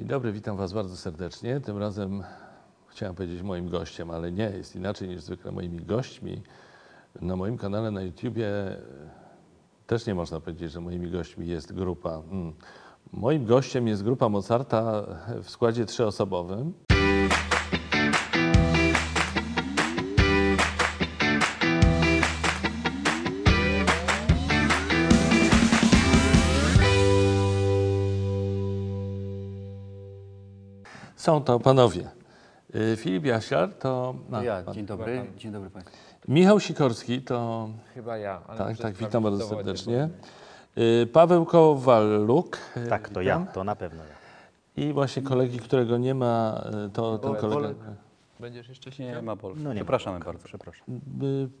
Dzień dobry, witam Was bardzo serdecznie. Tym razem chciałem powiedzieć moim gościem, ale nie, jest inaczej niż zwykle moimi gośćmi. Na moim kanale na YouTubie też nie można powiedzieć, że moimi gośćmi jest grupa. Moim gościem jest Grupa Mozarta w składzie trzyosobowym. Są to panowie. Filip Jasiar to... dzień dobry. Pan. Dzień dobry Państwu. Michał Sikorski to... Chyba ja. Ale tak, witam bardzo serdecznie. Paweł Kowaluk. Tak, to witam. Ja, to na pewno ja. I właśnie kolegi, którego nie ma, to ten kolega... Będziesz jeszcze się nie ma Bolka. No nie, przepraszamy Bolka. Bardzo, przepraszam.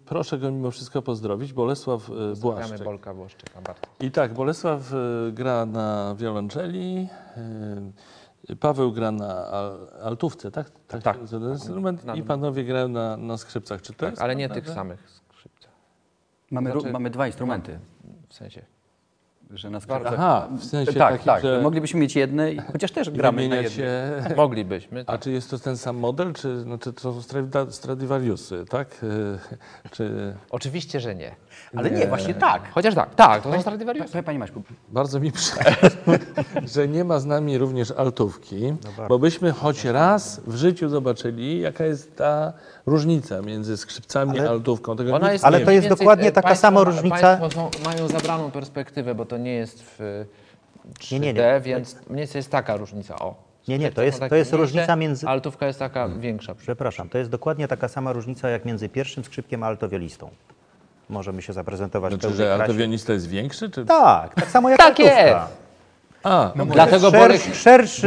Proszę go mimo wszystko pozdrowić. Bolesław Błaszczyk. Bolka Błaszczyka bardzo. I tak, Bolesław gra na wiolonczeli. Paweł gra na altówce, tak? Tak. Ten instrument i panowie grają na skrzypcach. Czy to tak, jest? Ale nie prawda? Tych samych skrzypcach. Mamy dwa instrumenty. W sensie, że na skrzypcach. Aha, w sensie tak. Że... Moglibyśmy mieć jedne, chociaż też gramy na jednym. Moglibyśmy. Tak. A czy jest to ten sam model, czy znaczy to są Stradivariusy, tak? Czy... Oczywiście, że nie. Ale nie, właśnie tak. Chociaż tak, to są Stradivariusy. Pani Maśku. Bardzo mi przykro, że nie ma z nami również altówki, no bo byśmy choć raz w życiu zobaczyli, jaka jest ta różnica między skrzypcami a altówką. Ale to jest dokładnie taka sama różnica. Państwo mają zabraną perspektywę, bo to nie jest w 3D, więc mniej jest taka różnica. To jest różnica między... Altówka jest taka większa. Przepraszam, to jest dokładnie taka sama różnica jak między pierwszym skrzypkiem a altowiolistą. Możemy się zaprezentować. Znaczy, że altowionista jest większy? Czy... Tak samo jak altówka.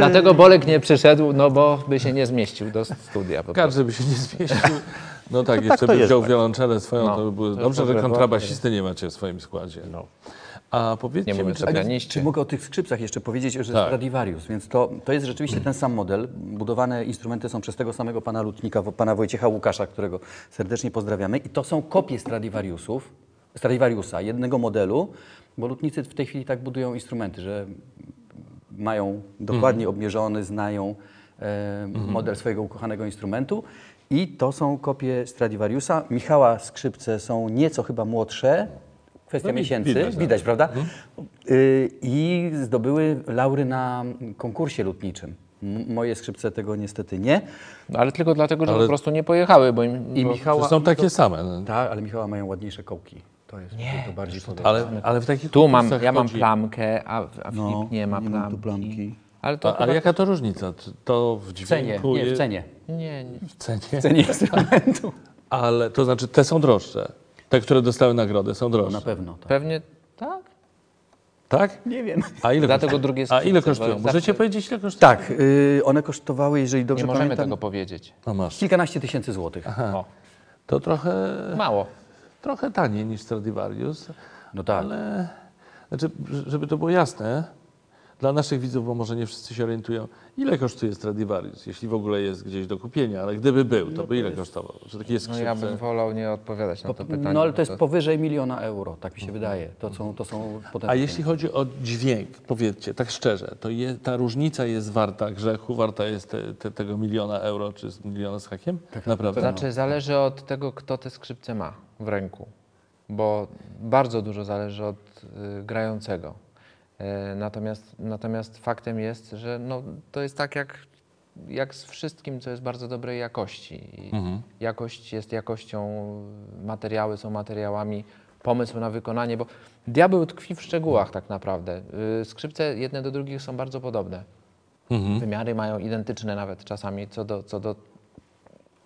Dlatego Bolek nie przyszedł, no bo by się nie zmieścił do studia. Każdy by się nie zmieścił. No tak, jeszcze by wziął wiolonczelę swoją, to by było... Dobrze, że kontrabasisty nie macie w swoim składzie. No. A powiedzcie mi, czy mogę o tych skrzypcach jeszcze powiedzieć, że Stradivarius, więc to jest rzeczywiście ten sam model. Budowane instrumenty są przez tego samego pana lutnika, pana Wojciecha Łukasza, którego serdecznie pozdrawiamy. I to są kopie Stradivariusa, jednego modelu, bo lutnicy w tej chwili tak budują instrumenty, że mają dokładnie obmierzony, znają model swojego ukochanego instrumentu. I to są kopie Stradivariusa. Michała skrzypce są nieco chyba młodsze. Kwestia miesięcy, widać, prawda? I zdobyły laury na konkursie lutniczym. Moje skrzypce tego niestety nie. No, ale tylko dlatego, że po prostu nie pojechały, bo im... Michała, są takie same. Tak, ale Michała mają ładniejsze kołki. To jest to bardziej podobne. Ale w takich ja mam plamkę, a Filip nie ma plamki. Ale jaka to różnica? To w dźwięku... Nie, w cenie. W cenie instrumentu. Ale to znaczy, te są droższe. Te, które dostały nagrodę, są droższe. No, na pewno. Tak. Pewnie tak? Tak? Nie wiem. A ile kosztują? Możecie powiedzieć, ile kosztują? Tak, one kosztowały, jeżeli dobrze pamiętam... Nie możemy tego powiedzieć. Kilkanaście tysięcy złotych. To trochę... Mało. Trochę taniej niż Stradivarius. No tak. Ale znaczy, żeby to było jasne, dla naszych widzów, bo może nie wszyscy się orientują, ile kosztuje Stradivarius, jeśli w ogóle jest gdzieś do kupienia, ale gdyby był, to by ile kosztował? Że taki jest ja bym wolał nie odpowiadać na to pytanie. No ale to jest powyżej €1 miliona, tak mi się wydaje. To są potem... A jeśli chodzi o dźwięk, powiedzcie, tak szczerze, to ta różnica jest warta grzechu, warta jest tego €1 miliona czy miliona z hakiem? Tak, naprawdę. To znaczy zależy od tego, kto te skrzypce ma w ręku, bo bardzo dużo zależy od grającego. Natomiast faktem jest, że to jest tak jak z wszystkim, co jest bardzo dobrej jakości. Jakość jest jakością, materiały są materiałami, pomysł na wykonanie, bo diabeł tkwi w szczegółach tak naprawdę. Skrzypce jedne do drugich są bardzo podobne. Wymiary mają identyczne nawet czasami co do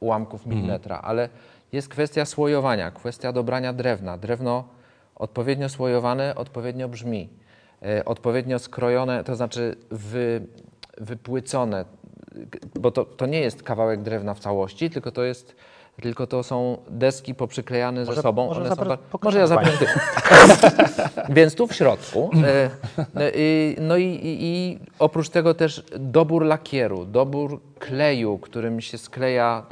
ułamków milimetra, ale jest kwestia słojowania, kwestia dobrania drewna. Drewno odpowiednio słojowane, odpowiednio brzmi. Odpowiednio skrojone, to znaczy wypłycone, bo to nie jest kawałek drewna w całości, tylko to są deski poprzyklejane ze sobą. Może ja zapięty. Więc tu w środku. I oprócz tego też dobór lakieru, dobór kleju, którym się skleja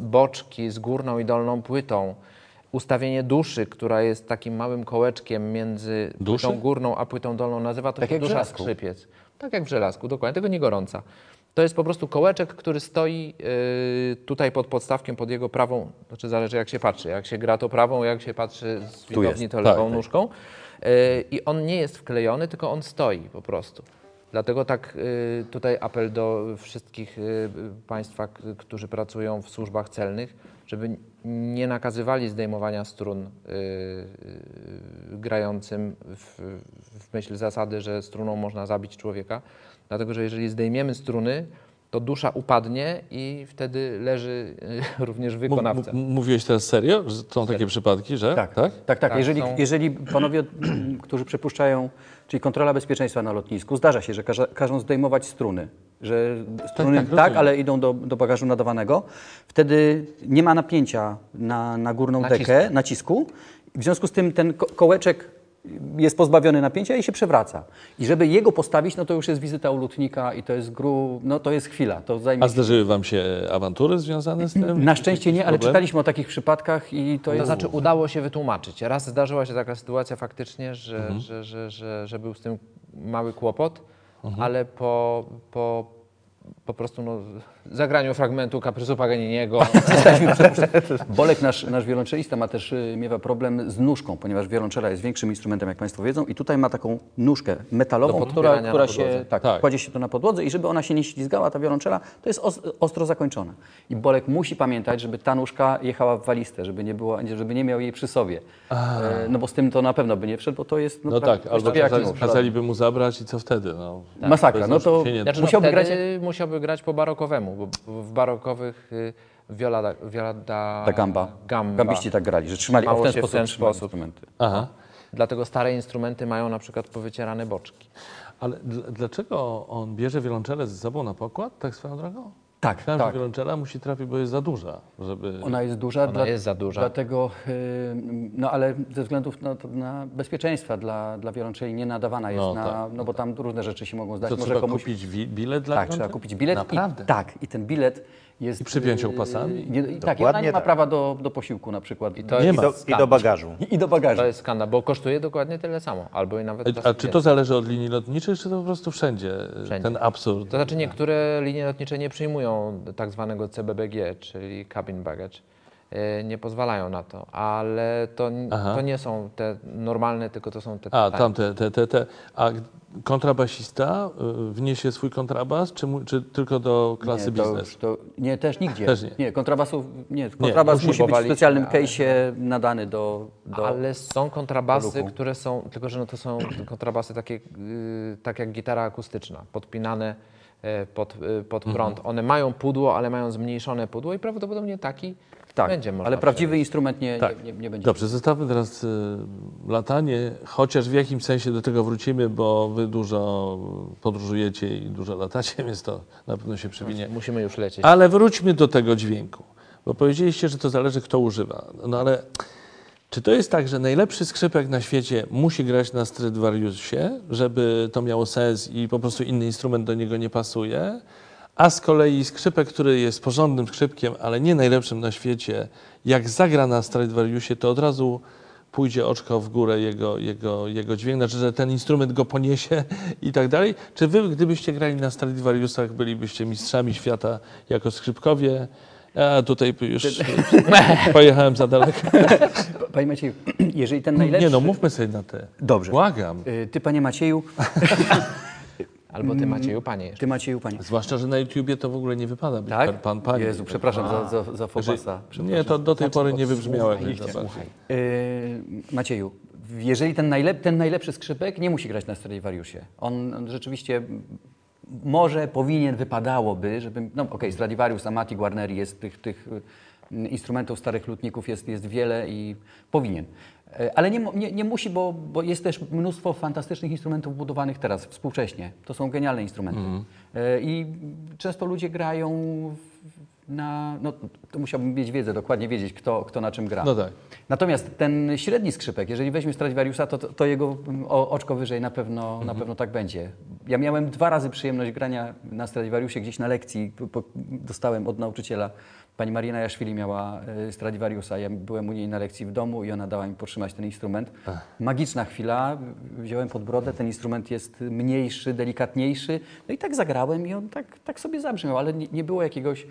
boczki z górną i dolną płytą. Ustawienie duszy, która jest takim małym kołeczkiem między płytą górną a płytą dolną, nazywa to się dusza skrzypiec. Tak jak w żelazku, dokładnie, tylko nie gorąca. To jest po prostu kołeczek, który stoi tutaj pod podstawkiem, pod jego prawą, znaczy zależy jak się patrzy, jak się gra to prawą, jak się patrzy z widowni to lewą nóżką. I on nie jest wklejony, tylko on stoi po prostu. Dlatego tak tutaj apel do wszystkich Państwa, którzy pracują w służbach celnych, żeby nie nakazywali zdejmowania strun grającym w myśl zasady, że struną można zabić człowieka. Dlatego, że jeżeli zdejmiemy struny, to dusza upadnie i wtedy leży również wykonawca. Mówiłeś teraz serio? Że są takie przypadki, że? Tak. Jeżeli panowie, którzy przepuszczają, czyli kontrola bezpieczeństwa na lotnisku, zdarza się, że każą zdejmować struny. Że struny tak, ale idą do bagażu nadawanego. Wtedy nie ma napięcia na górną dekę, nacisku. W związku z tym ten kołeczek jest pozbawiony napięcia i się przewraca. I żeby jego postawić, no to już jest wizyta u lotnika i to jest to jest chwila. To zajmie... A zdarzyły wam się awantury związane z tym? Na szczęście nie, ale czytaliśmy o takich przypadkach i to jest... To znaczy udało się wytłumaczyć. Raz zdarzyła się taka sytuacja faktycznie, że był z tym mały kłopot, ale po prostu zagraniu fragmentu Kaprysu Paganiniego. Bolek, nasz wiolonczelista, miewa problem z nóżką, ponieważ wiolonczela jest większym instrumentem, jak Państwo wiedzą, i tutaj ma taką nóżkę metalową, która się kładzie się to na podłodze i żeby ona się nie ślizgała, ta wiolonczela, to jest ostro zakończona. I Bolek musi pamiętać, żeby ta nóżka jechała w walizce, żeby nie miał jej przy sobie. No bo z tym to na pewno by nie wszedł, bo to jest... No tak, albo kazaliby mu zabrać i co wtedy? No. Tak. Masakra, no to musiałby grać po barokowemu, bo w barokowych gamba. Gambiści tak grali, że trzymali w ten sposób instrumenty. Aha. Dlatego stare instrumenty mają na przykład powycierane boczki. Ale dlaczego on bierze wiolonczelę ze sobą na pokład, tak swoją drogą? Tak. Myślałem, że wiolonczela musi trafić, bo jest za duża. Ona jest duża, dlatego, no ale ze względów na bezpieczeństwo dla wiolonczeli nie nadawana jest, bo tam różne rzeczy się mogą zdać. Może komuś kupić bilet dla wiolonczeli? Tak, trzeba kupić bilet. Naprawdę? I ten bilet jest... I przypiąć ją pasami? I ona nie ma prawa do posiłku na przykład. I do bagażu. To jest skandal, bo kosztuje dokładnie tyle samo. Albo i nawet... A czy to zależy od linii lotniczej, czy to po prostu wszędzie ten absurd? To znaczy niektóre linie lotnicze nie przyjmują tak zwanego CBBG, czyli cabin baggage, nie pozwalają na to, ale to nie są te normalne, tylko to są te... A kontrabasista wniesie swój kontrabas, czy tylko do klasy biznes? Nie, też nigdzie. Też nie. Kontrabas musi być w specjalnym case'ie nadany do... Ale są kontrabasy, które są... Tylko, że to są kontrabasy takie, tak jak gitara akustyczna, podpinane pod prąd. One mają pudło, ale mają zmniejszone pudło i prawdopodobnie taki będzie można. Ale prawdziwy instrument nie będzie. Dobrze, zostawmy teraz latanie, chociaż w jakimś sensie do tego wrócimy, bo wy dużo podróżujecie i dużo latacie, więc to na pewno się przewinie. Musimy już lecieć. Ale wróćmy do tego dźwięku, bo powiedzieliście, że to zależy, kto używa. No ale czy to jest tak, że najlepszy skrzypek na świecie musi grać na Stradivariusie, żeby to miało sens i po prostu inny instrument do niego nie pasuje, a z kolei skrzypek, który jest porządnym skrzypkiem, ale nie najlepszym na świecie, jak zagra na Stradivariusie, to od razu pójdzie oczko w górę jego dźwięk, znaczy, że ten instrument go poniesie i tak dalej? Czy wy, gdybyście grali na Stradivariusach, bylibyście mistrzami świata jako skrzypkowie? Ja tutaj już pojechałem za daleko. Panie Macieju, jeżeli ten najlepszy... Nie no, mówmy sobie na te. Dobrze. Błagam. Ty, panie Macieju... Albo ty, Macieju, panie jeszcze. Ty, Macieju, panie. Zwłaszcza, że na YouTubie to w ogóle nie wypada być pan, panie. Jezu, przepraszam za fobasa. Nie, to do tej pory nie wybrzmiałem. Macieju, jeżeli ten najlepszy skrzypek nie musi grać na Stradivariusie. On rzeczywiście... Może powinien, wypadałoby, żeby... No okej, Stradivarius, Amati, Guarneri, jest tych instrumentów starych lutników jest wiele i powinien. Ale nie musi, bo jest też mnóstwo fantastycznych instrumentów budowanych teraz, współcześnie. To są genialne instrumenty. I często ludzie grają to musiałbym mieć wiedzę, dokładnie wiedzieć, kto na czym gra. No tak. Natomiast ten średni skrzypek, jeżeli weźmie Stradivariusa, to jego oczko wyżej na pewno tak będzie. Ja miałem 2 razy przyjemność grania na Stradivariusie gdzieś na lekcji. Dostałem od nauczyciela Pani Marina Jaszwili miała Stradivariusa, ja byłem u niej na lekcji w domu i ona dała mi potrzymać ten instrument. Magiczna chwila, wziąłem pod brodę, ten instrument jest mniejszy, delikatniejszy. No i tak zagrałem i on tak sobie zabrzmiał, ale nie było jakiegoś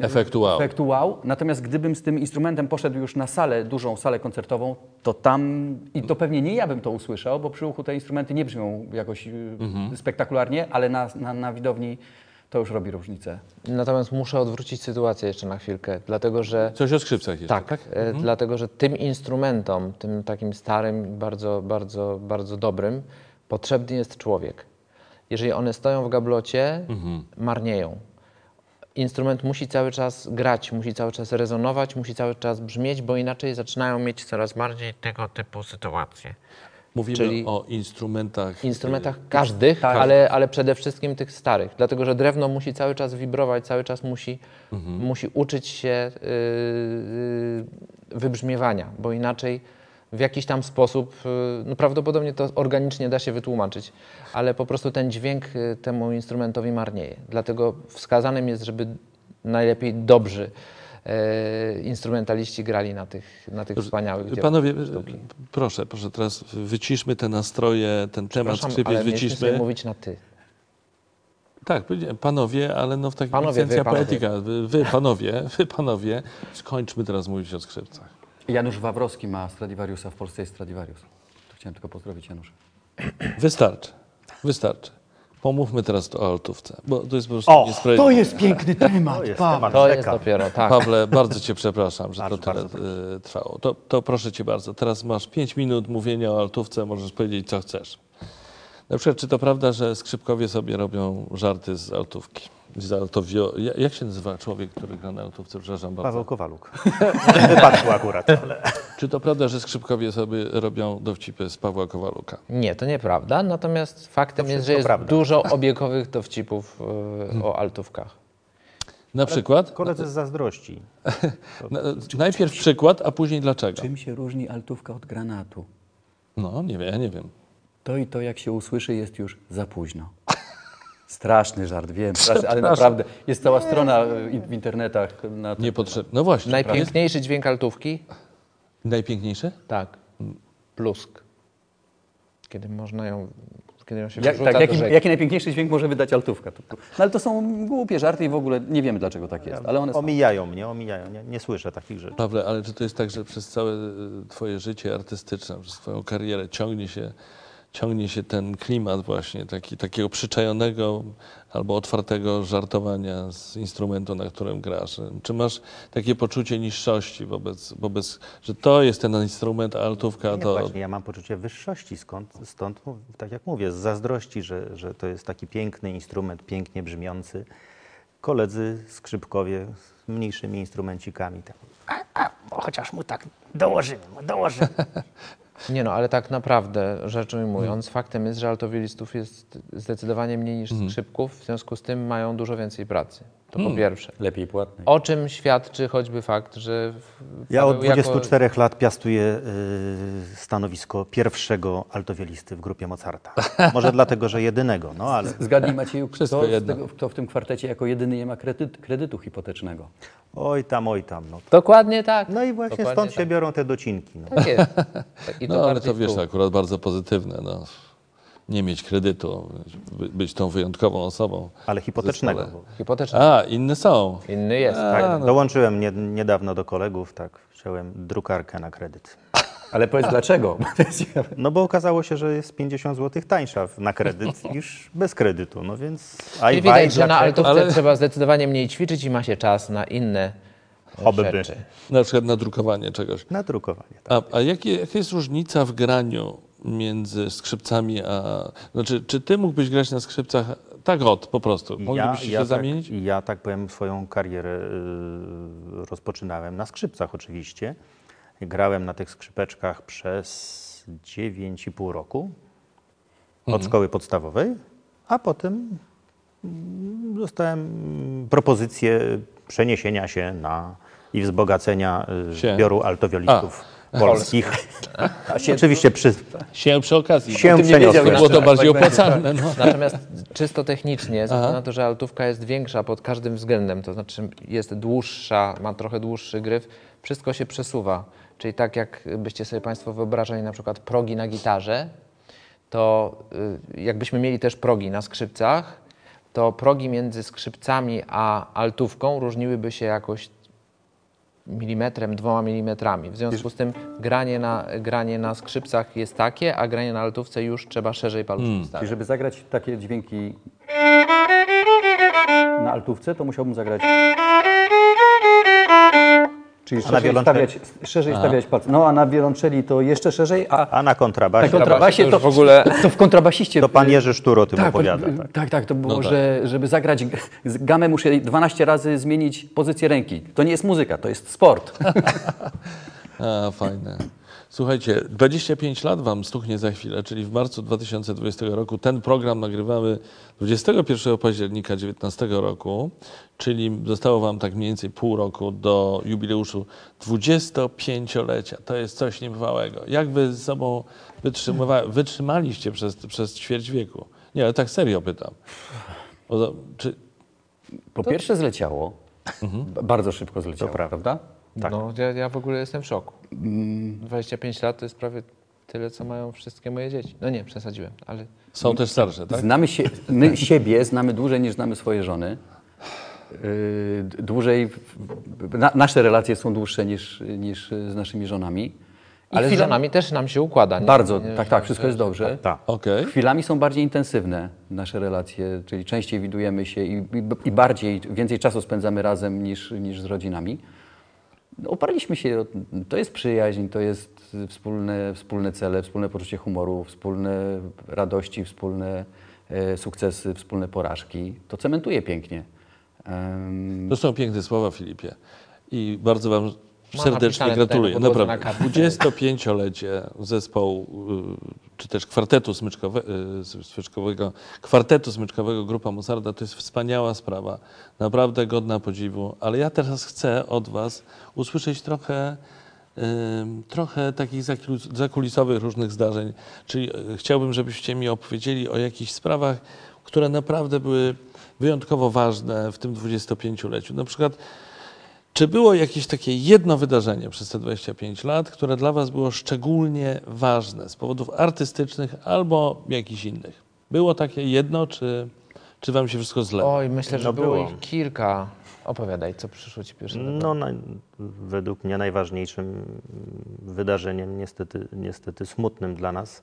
efektu wow. Natomiast gdybym z tym instrumentem poszedł już na salę, dużą salę koncertową, to tam, i to pewnie nie ja bym to usłyszał, bo przy uchu te instrumenty nie brzmią jakoś spektakularnie, ale na widowni to już robi różnicę. Natomiast muszę odwrócić sytuację jeszcze na chwilkę, dlatego że... Coś o skrzypcach jeszcze. Tak, dlatego że tym instrumentom, tym takim starym, bardzo dobrym, potrzebny jest człowiek. Jeżeli one stoją w gablocie, marnieją. Instrument musi cały czas grać, musi cały czas rezonować, musi cały czas brzmieć, bo inaczej zaczynają mieć coraz bardziej tego typu sytuacje. Mówimy czyli o instrumentach każdych, ale przede wszystkim tych starych. Dlatego że drewno musi cały czas wibrować, cały czas musi uczyć się wybrzmiewania, bo inaczej w jakiś tam sposób, no prawdopodobnie to organicznie da się wytłumaczyć, ale po prostu ten dźwięk temu instrumentowi marnieje. Dlatego wskazanym jest, żeby najlepiej dobrzy instrumentaliści grali na tych wspaniałych dziełach. Panowie, proszę, teraz wyciszmy te nastroje, ten temat skrzypiec wyciszmy. Mieliśmy mówić na ty. Tak, panowie, ale no w takim licencja poetyka. Wy panowie, skończmy teraz mówić o skrzypcach. Janusz Wawrowski ma Stradivariusa, w Polsce jest Stradivarius. To chciałem tylko pozdrowić Janusza. Wystarczy. Pomówmy teraz o altówce, bo to jest po prostu niesprawiedliwe. To jest piękny temat, Paweł. To jest dopiero, tak. Pawle, bardzo cię przepraszam, że to tyle trwało. To proszę cię bardzo, teraz masz 5 minut mówienia o altówce, możesz powiedzieć co chcesz. Na przykład, czy to prawda, że skrzypkowie sobie robią żarty z altówki? Jak się nazywa człowiek, który gra na altówce? Przepraszam bardzo. Paweł Kowaluk. Wypadł akurat. Czy to prawda, że skrzypkowie sobie robią dowcipy z Pawła Kowaluka? Nie, to nieprawda. Natomiast faktem jest, że jest dużo obiegowych dowcipów o altówkach. Na przykład? Koledzy z zazdrości. Najpierw przykład, a później dlaczego. Czym się różni altówka od granatu? No, nie wiem, ja nie wiem. To i to, jak się usłyszy, jest już za późno. Straszny żart, wiem, straszny, ale naprawdę jest cała strona w internetach. Niepotrzebna. No właśnie. Najpiękniejszy dźwięk altówki? Najpiękniejszy? Tak. Plusk. Kiedy ją się wyrzuca do rzeki. Jaki najpiękniejszy dźwięk może wydać altówka? No ale to są głupie żarty i w ogóle nie wiemy dlaczego tak jest. Ale one omijają mnie, nie słyszę takich rzeczy. Pawle, ale czy to jest tak, że przez całe twoje życie artystyczne, przez twoją karierę ciągnie się ten klimat właśnie takiego przyczajonego albo otwartego żartowania z instrumentu, na którym grasz? Czy masz takie poczucie niższości wobec że to jest ten instrument, a altówka to... Nie, właśnie ja mam poczucie wyższości, stąd tak jak mówię, z zazdrości, że to jest taki piękny instrument, pięknie brzmiący. Koledzy skrzypkowie z mniejszymi instrumencikami. Tak. Chociaż mu tak dołożymy. Nie no, ale tak naprawdę, rzecz ujmując, faktem jest, że altowiolistów jest zdecydowanie mniej niż skrzypków, w związku z tym mają dużo więcej pracy. To po pierwsze. Lepiej płatnej. O czym świadczy choćby fakt, że... Ja od 24 lat piastuję stanowisko pierwszego altowiolisty w grupie Mozarta. Może dlatego, że jedynego, no ale... Zgadnij, Macieju, kto w tym kwartecie jako jedyny nie ma kredytu hipotecznego. Oj tam. No. Dokładnie tak. No i właśnie stąd się biorą te docinki. No. Tak jest. I to ale to wiesz, akurat bardzo pozytywne. No. Nie mieć kredytu, być tą wyjątkową osobą. Ale hipotecznego. Inne są. Inny jest. Tak. Dołączyłem niedawno do kolegów, tak, wziąłem drukarkę na kredyt. Ale powiedz dlaczego? No bo okazało się, że jest 50 zł tańsza na kredyt niż bez kredytu, no więc... I widać, że na altówce trzeba zdecydowanie mniej ćwiczyć i ma się czas na inne rzeczy. Na przykład na drukowanie czegoś. Na drukowanie, tak. A jaka jest różnica w graniu między skrzypcami a... Znaczy, czy ty mógłbyś grać na skrzypcach po prostu? Moglibyś się zamienić? Ja tak powiem, swoją karierę rozpoczynałem na skrzypcach oczywiście. Grałem na tych skrzypeczkach przez 9,5 roku od szkoły podstawowej, a potem dostałem propozycję przeniesienia się i wzbogacenia zbioru altowiolistów. polskich. Oczywiście przy okazji. Się przeniosłem. Było to bardziej opłacalne. No. Natomiast czysto technicznie, ze względu na to, że altówka jest większa pod każdym względem, to znaczy jest dłuższa, ma trochę dłuższy gryf, wszystko się przesuwa. Czyli tak jakbyście sobie Państwo wyobrażali na przykład progi na gitarze, to jakbyśmy mieli też progi na skrzypcach, to progi między skrzypcami a altówką różniłyby się jakoś milimetrem, 2 milimetrami. W związku z tym granie na skrzypcach jest takie, a granie na altówce już trzeba szerzej paluszki stawiać. I żeby zagrać takie dźwięki na altówce, to musiałbym zagrać... Czyli szerzej stawiać palce. No a na wiolonczeli to jeszcze szerzej, a na kontrabasie? Na kontrabasie to w ogóle... To w kontrabasiście... To pan Jerzy Sztur o tym opowiada. Tak, to było, że żeby zagrać gamę muszę 12 razy zmienić pozycję ręki. To nie jest muzyka, to jest sport. Fajne. Słuchajcie, 25 lat wam stuchnie za chwilę, czyli w marcu 2020 roku. Ten program nagrywamy 21 października 2019 roku, czyli zostało wam tak mniej więcej pół roku do jubileuszu 25-lecia. To jest coś niebywałego. Jak wy z sobą wytrzymaliście przez ćwierć wieku? Nie, ale tak serio pytam. Po pierwsze zleciało. Bardzo szybko zleciało, prawda? Tak. No, ja w ogóle jestem w szoku. 25 lat to jest prawie tyle, co mają wszystkie moje dzieci. No nie, przesadziłem, ale... Są też starsze, tak? Znamy się, my siebie znamy dłużej niż znamy swoje żony. Dłużej... Nasze relacje są dłuższe niż z naszymi żonami. Ale z żonami też nam się układa. Nie? Bardzo, tak, wszystko jest dobrze. Tak. Okay. Chwilami są bardziej intensywne nasze relacje, czyli częściej widujemy się i więcej czasu spędzamy razem niż z rodzinami. Oparliśmy się, to jest przyjaźń, to jest wspólne cele, wspólne poczucie humoru, wspólne radości, wspólne sukcesy, wspólne porażki. To cementuje pięknie. To są piękne słowa, Filipie. I bardzo wam serdecznie gratuluję. Naprawdę. 25-lecie zespołu, czy też kwartetu smyczkowego Grupa Mozarta to jest wspaniała sprawa, naprawdę godna podziwu, ale ja teraz chcę od was usłyszeć trochę takich zakulisowych różnych zdarzeń, czyli chciałbym, żebyście mi opowiedzieli o jakichś sprawach, które naprawdę były wyjątkowo ważne w tym 25-leciu. Na przykład czy było jakieś takie jedno wydarzenie przez te 25 lat, które dla was było szczególnie ważne z powodów artystycznych albo jakichś innych? Było takie jedno, czy wam się wszystko zlewa? Oj, myślę, że było ich kilka. Opowiadaj, co przyszło ci pierwsze. No, według mnie najważniejszym wydarzeniem, niestety smutnym dla nas,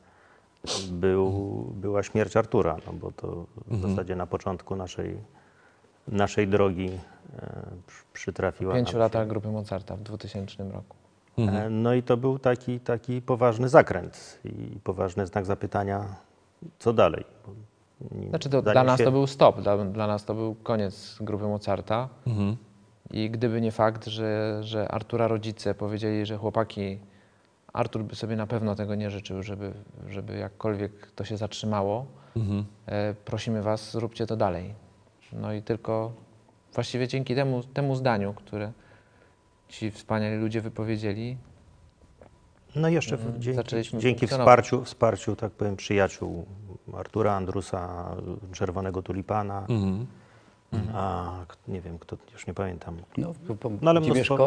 była śmierć Artura, no bo to w zasadzie na początku naszej drogi przytrafiła. Po 5 latach Grupy Mozarta w 2000 roku. No i to był taki poważny zakręt i poważny znak zapytania, co dalej. Znaczy dla nas to był stop, dla nas to był koniec Grupy Mozarta. I gdyby nie fakt, że Artura rodzice powiedzieli, że chłopaki, Artur by sobie na pewno tego nie życzył, żeby jakkolwiek to się zatrzymało. Prosimy was, zróbcie to dalej. No i tylko właściwie dzięki temu zdaniu, które ci wspaniali ludzie wypowiedzieli, no jeszcze dzięki wsparciu, tak powiem, przyjaciół Artura Andrusa, Czerwonego Tulipana, a nie wiem, kto, już nie pamiętam. No ale mnóstwo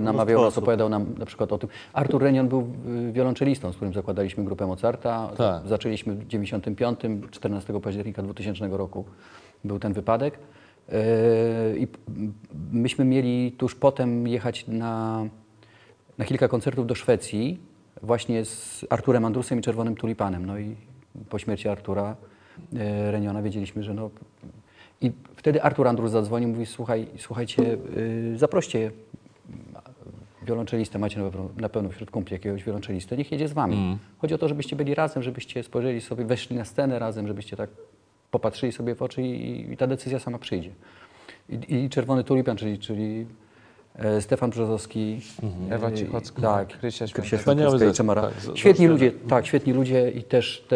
namawiał nas, opowiadał nam na przykład o tym. Artur Renion był wiolonczelistą, z którym zakładaliśmy Grupę Mozarta. Tak. Zaczęliśmy w 95, 14 października 2000 roku. Był ten wypadek i myśmy mieli tuż potem jechać na kilka koncertów do Szwecji właśnie z Arturem Andrusem i Czerwonym Tulipanem. No i po śmierci Artura Reniona wiedzieliśmy, że no... I wtedy Artur Andrus zadzwonił i mówi: słuchajcie, zaproście wiolonczelistę, macie na pewno wśród kumpli jakiegoś wiolonczelistę, niech jedzie z wami. Chodzi o to, żebyście byli razem, żebyście spojrzeli sobie, weszli na scenę razem, żebyście tak popatrzyli sobie w oczy i ta decyzja sama przyjdzie. I Czerwony Tulipan, czyli Stefan Brzozowski, Ewa Cichocka, tak, Krysia Świętowska, tak, świetni ludzie, tak, świetni ludzie i też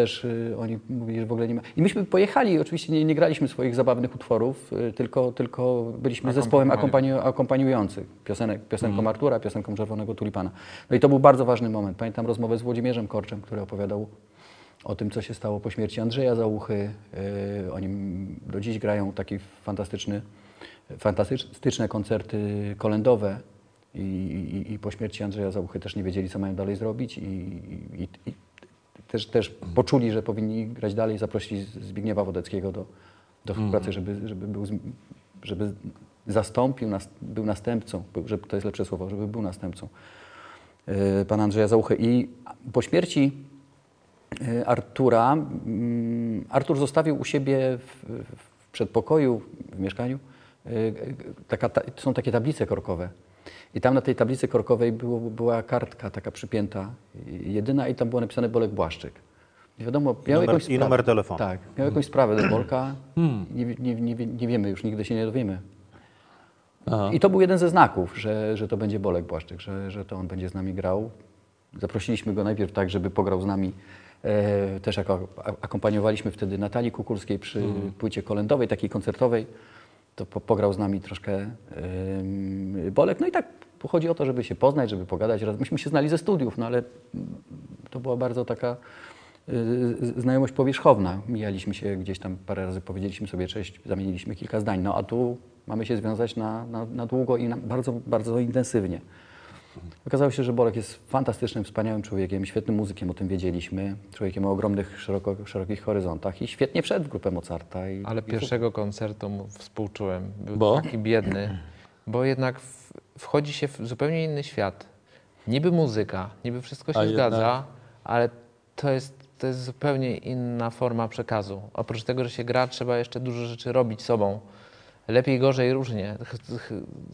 oni mówili, że w ogóle nie ma. I myśmy pojechali, oczywiście nie graliśmy swoich zabawnych utworów, tylko byliśmy zespołem akompaniujących piosenką Artura, piosenką Czerwonego Tulipana. No i to był bardzo ważny moment. Pamiętam rozmowę z Włodzimierzem Korczem, który opowiadał o tym, co się stało po śmierci Andrzeja Załuchy. Oni do dziś grają taki fantastyczne koncerty kolędowe i po śmierci Andrzeja Załuchy też nie wiedzieli, co mają dalej zrobić i też poczuli, że powinni grać dalej. Zaprosili Zbigniewa Wodeckiego do współpracy, żeby zastąpił nas, był następcą, żeby, to jest lepsze słowo, żeby był następcą pana Andrzeja Załuchy. I po śmierci Artura, Artur zostawił u siebie w przedpokoju, w mieszkaniu, są takie tablice korkowe i tam na tej tablicy korkowej była kartka taka przypięta, jedyna, i tam było napisane Bolek Błaszczyk. I wiadomo, miał jakąś sprawę. I numer telefonu. Tak, miał jakąś sprawę do Bolka, nie wiemy, już nigdy się nie dowiemy. Aha. I to był jeden ze znaków, że to będzie Bolek Błaszczyk, że to on będzie z nami grał. Zaprosiliśmy go najpierw tak, żeby pograł z nami. Też jako akompaniowaliśmy wtedy Natalii Kukulskiej przy płycie kolędowej, takiej koncertowej. To pograł z nami troszkę Bolek. No i tak chodzi o to, żeby się poznać, żeby pogadać. Myśmy się znali ze studiów, no ale to była bardzo taka znajomość powierzchowna. Mijaliśmy się gdzieś tam parę razy, powiedzieliśmy sobie cześć, zamieniliśmy kilka zdań. No a tu mamy się związać na długo i bardzo, bardzo intensywnie. Okazało się, że Bolek jest fantastycznym, wspaniałym człowiekiem, świetnym muzykiem, o tym wiedzieliśmy. Człowiekiem o ogromnych, szerokich horyzontach i świetnie wszedł w Grupę Mozarta. Ale pierwszego koncertu mu współczułem. Był taki biedny, bo jednak wchodzi się w zupełnie inny świat. Niby muzyka, niby wszystko się zgadza, ale to jest zupełnie inna forma przekazu. Oprócz tego, że się gra, trzeba jeszcze dużo rzeczy robić sobą. Lepiej, gorzej, różnie.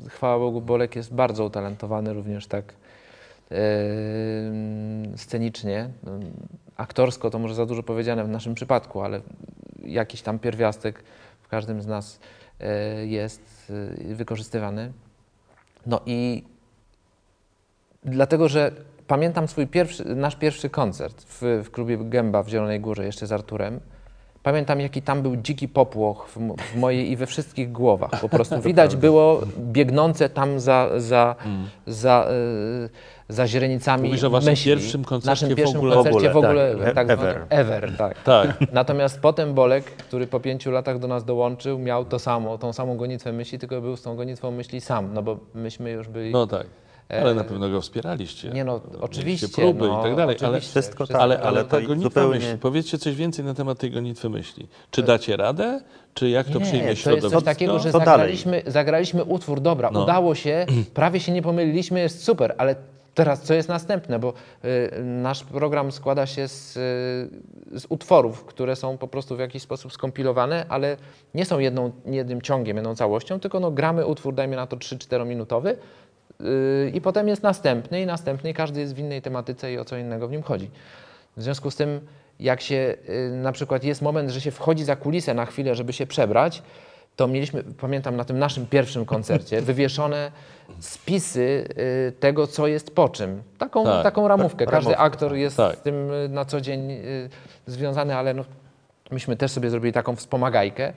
Chwała Bogu, Bolek jest bardzo utalentowany również tak scenicznie. Aktorsko to może za dużo powiedziane w naszym przypadku, ale jakiś tam pierwiastek w każdym z nas jest wykorzystywany. No i dlatego, że pamiętam nasz pierwszy koncert w klubie Gęba w Zielonej Górze jeszcze z Arturem. Pamiętam, jaki tam był dziki popłoch w mojej i we wszystkich głowach. Po prostu widać było biegnące tam za źrenicami myśli. Mówisz o pierwszym koncercie w ogóle tak, ever. Tak. Natomiast potem Bolek, który po 5 latach do nas dołączył, miał tą samą gonitwę myśli, tylko był z tą gonitwą myśli sam, no bo myśmy już byli... No tak. Ale na pewno go wspieraliście. Nie no, oczywiście. Próby i tak dalej, ale wszystko tak. Ale ta gonitwa myśli. Powiedzcie coś więcej na temat tej gonitwy myśli. Czy dacie radę? Czy jak to przyjmie środowisko? To jest takiego, że zagraliśmy utwór, dobra, udało się, prawie się nie pomyliliśmy, jest super, ale teraz co jest następne? Bo nasz program składa się z utworów, które są po prostu w jakiś sposób skompilowane, ale nie są jednym ciągiem, jedną całością, tylko gramy utwór, dajmy na to 3-4 minutowy, i potem jest następny i następny, i każdy jest w innej tematyce i o co innego w nim chodzi. W związku z tym, jak się na przykład jest moment, że się wchodzi za kulisę na chwilę, żeby się przebrać, to mieliśmy, pamiętam, na tym naszym pierwszym koncercie wywieszone spisy tego, co jest po czym. Taką ramówkę. Każdy aktor jest z tym na co dzień związany, ale myśmy też sobie zrobili taką wspomagajkę.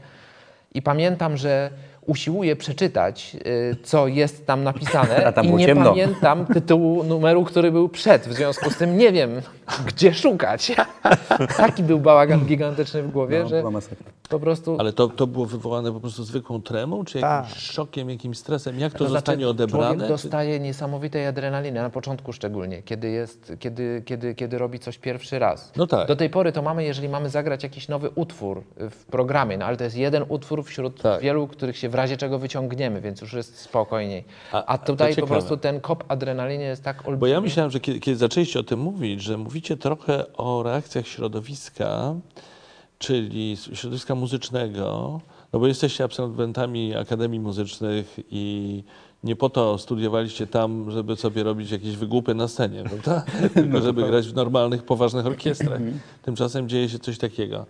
I pamiętam, że usiłuję przeczytać, co jest tam napisane, i nie pamiętam tytułu numeru, który był przed. W związku z tym nie wiem, gdzie szukać. Taki był bałagan gigantyczny w głowie, że po prostu... Ale to było wywołane po prostu zwykłą tremą, czy jakimś szokiem, jakimś stresem? Jak to zostanie odebrane? Człowiek dostaje niesamowitej adrenaliny, na początku szczególnie, kiedy robi coś pierwszy raz. No tak. Do tej pory to mamy, jeżeli mamy zagrać jakiś nowy utwór w programie, no ale to jest jeden utwór wśród wielu, których się w razie czego wyciągniemy, więc już jest spokojniej. A tutaj po prostu ten kop adrenaliny jest tak olbrzymi. Bo ja myślałem, że kiedy zaczęliście o tym mówić, że mówicie trochę o reakcjach środowiska, czyli środowiska muzycznego, no bo jesteście absolwentami Akademii Muzycznych i nie po to studiowaliście tam, żeby sobie robić jakieś wygłupy na scenie, prawda? Tylko żeby grać w normalnych, poważnych orkiestrach. Tymczasem dzieje się coś takiego.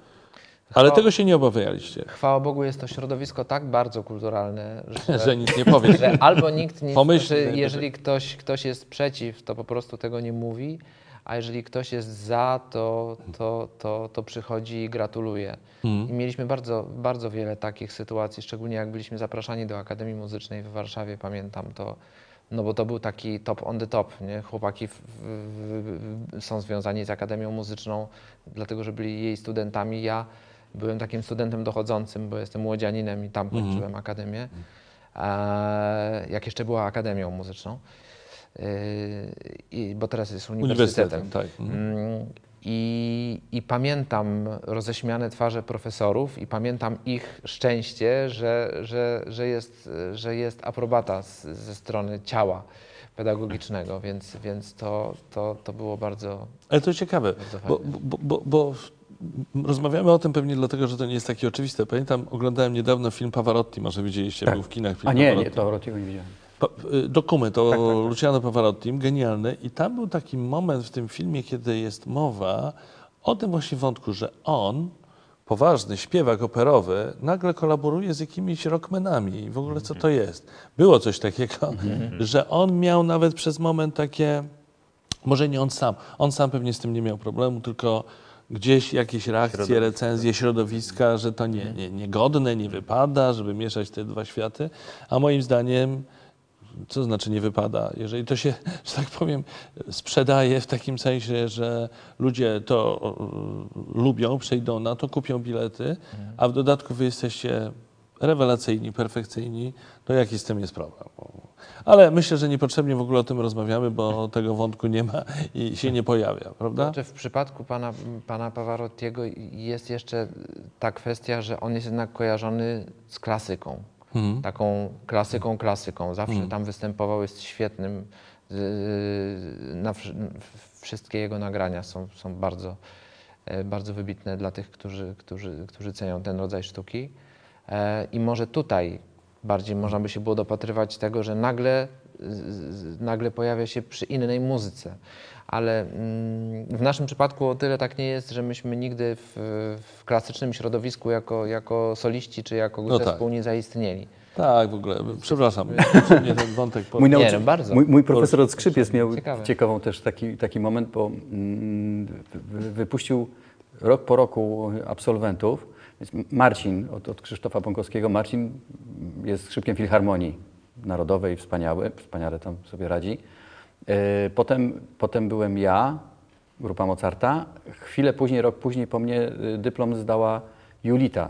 Ale tego się nie obawialiście. Chwała Bogu, jest to środowisko tak bardzo kulturalne, że nic nie powie. Że albo nikt nic, jeżeli ktoś jest przeciw, to po prostu tego nie mówi, a jeżeli ktoś jest za, to przychodzi i gratuluje. I mieliśmy bardzo, bardzo wiele takich sytuacji, szczególnie jak byliśmy zapraszani do Akademii Muzycznej w Warszawie, pamiętam to. No bo to był taki top on the top, nie? Chłopaki są związani z Akademią Muzyczną, dlatego że byli jej studentami. Ja byłem takim studentem dochodzącym, bo jestem młodzianinem i tam kończyłem akademię, jak jeszcze była Akademią Muzyczną, bo teraz jest uniwersytetem. Tak. I pamiętam roześmiane twarze profesorów i pamiętam ich szczęście, że jest aprobata ze strony ciała pedagogicznego, więc to było bardzo... Ale to ciekawe, bo rozmawiamy o tym pewnie dlatego, że to nie jest takie oczywiste. Pamiętam, oglądałem niedawno film Pavarotti, może widzieliście, tak. Był w kinach film Pavarotti. Nie, Pavarotti go nie widziałem. Dokument o tak. Luciano Pavarottim, genialny. I tam był taki moment w tym filmie, kiedy jest mowa o tym właśnie wątku, że on, poważny śpiewak operowy, nagle kolaboruje z jakimiś rockmenami i w ogóle co to jest. Było coś takiego, że on miał nawet przez moment takie, może nie on sam, pewnie z tym nie miał problemu, tylko gdzieś jakieś reakcje, recenzje środowiska, że to niegodne, nie wypada, żeby mieszać te dwa światy, a moim zdaniem co znaczy nie wypada? Jeżeli to się, że tak powiem, sprzedaje w takim sensie, że ludzie to lubią, przejdą na to, kupią bilety, a w dodatku wy jesteście rewelacyjni, perfekcyjni, to jaki z tym jest problem? Ale myślę, że niepotrzebnie w ogóle o tym rozmawiamy, bo tego wątku nie ma i się nie pojawia, prawda? Znaczy w przypadku pana Pavarottiego jest jeszcze ta kwestia, że on jest jednak kojarzony z klasyką. Taką klasyką. Zawsze tam występował, jest świetnym. Wszystkie jego nagrania są bardzo, bardzo wybitne dla tych, którzy cenią ten rodzaj sztuki. I może tutaj bardziej można by się było dopatrywać tego, że nagle pojawia się przy innej muzyce. Ale w naszym przypadku o tyle tak nie jest, że myśmy nigdy w klasycznym środowisku jako soliści czy jako grupa zespół nie zaistnieli. Tak, w ogóle. Przepraszam. Nie ten wątek mój profesor od skrzypiec miał ciekawą też taki moment, bo wypuścił rok po roku absolwentów. Więc Marcin od Krzysztofa Bąkowskiego. Marcin jest skrzypkiem Filharmonii Narodowej, wspaniale tam sobie radzi. Potem byłem ja, Grupa Mozarta. Chwilę później, rok później po mnie dyplom zdała Julita.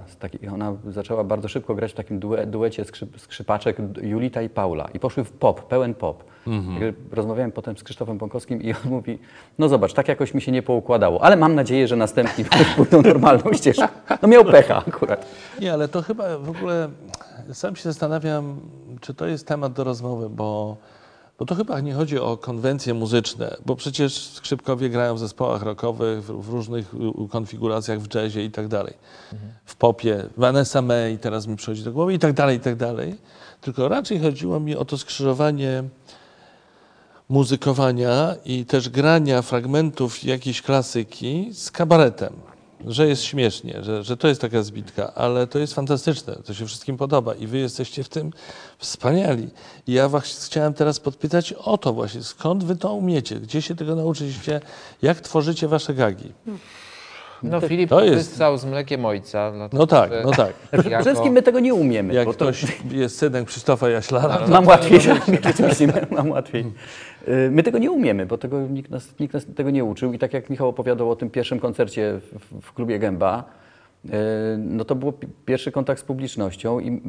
Ona zaczęła bardzo szybko grać w takim duecie skrzypaczek Julita i Paula. I poszły w pop, pełen pop. Rozmawiałem potem z Krzysztofem Bąkowskim i on mówi, no zobacz, tak jakoś mi się nie poukładało, ale mam nadzieję, że następni pójdą normalną ścieżką. No miał pecha akurat. Nie, ale to chyba w ogóle, sam się zastanawiam, czy to jest temat do rozmowy, bo to chyba nie chodzi o konwencje muzyczne, bo przecież skrzypkowie grają w zespołach rockowych, w różnych konfiguracjach, w jazzie i tak dalej. W popie, Vanessa May teraz mi przychodzi do głowy i tak dalej. Tylko raczej chodziło mi o to skrzyżowanie muzykowania i też grania fragmentów jakiejś klasyki z kabaretem. Że jest śmiesznie, że to jest taka zbitka, ale to jest fantastyczne, to się wszystkim podoba i wy jesteście w tym wspaniali. I ja was chciałem teraz podpytać o to właśnie, skąd wy to umiecie, gdzie się tego nauczyliście, jak tworzycie wasze gagi? No Filip wyssał z mlekiem ojca. Dlatego, no tak. Przede wszystkim my tego nie umiemy. Jak ktoś jest synem Krzysztofa Jaślara... Mam łatwiej. My tego nie umiemy, bo tego nikt nas tego nie uczył. I tak jak Michał opowiadał o tym pierwszym koncercie w klubie Gęba, no to był pierwszy kontakt z publicznością i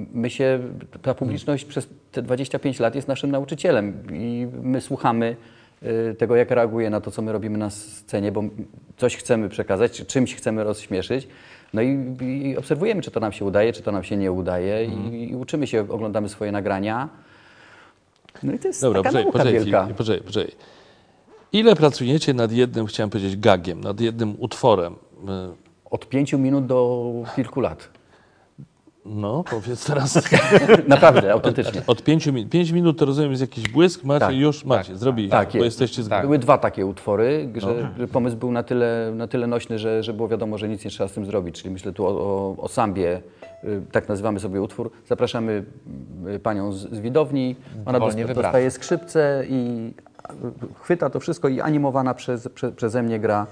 ta publiczność przez te 25 lat jest naszym nauczycielem i my słuchamy tego, jak reaguje na to, co my robimy na scenie, bo coś chcemy przekazać, czy czymś chcemy rozśmieszyć. No i obserwujemy, czy to nam się udaje, czy to nam się nie udaje i uczymy się, oglądamy swoje nagrania. No i to jest taka nauka wielka. Poczekaj. Ile pracujecie nad jednym, chciałem powiedzieć, gagiem, nad jednym utworem? Od 5 minut do kilku lat. No, powiedz teraz. Naprawdę, autentycznie. Od 5 minut, to rozumiem, jest jakiś błysk, macie, tak, już macie, tak, zrobiliście, tak, bo jesteście zgodni. Były dwa takie utwory, że pomysł był na tyle nośny, że było wiadomo, że nic nie trzeba z tym zrobić. Czyli myślę tu o sambie, tak nazywamy sobie utwór. Zapraszamy panią z widowni, ona dostaje skrzypce i chwyta to wszystko i animowana przeze mnie gra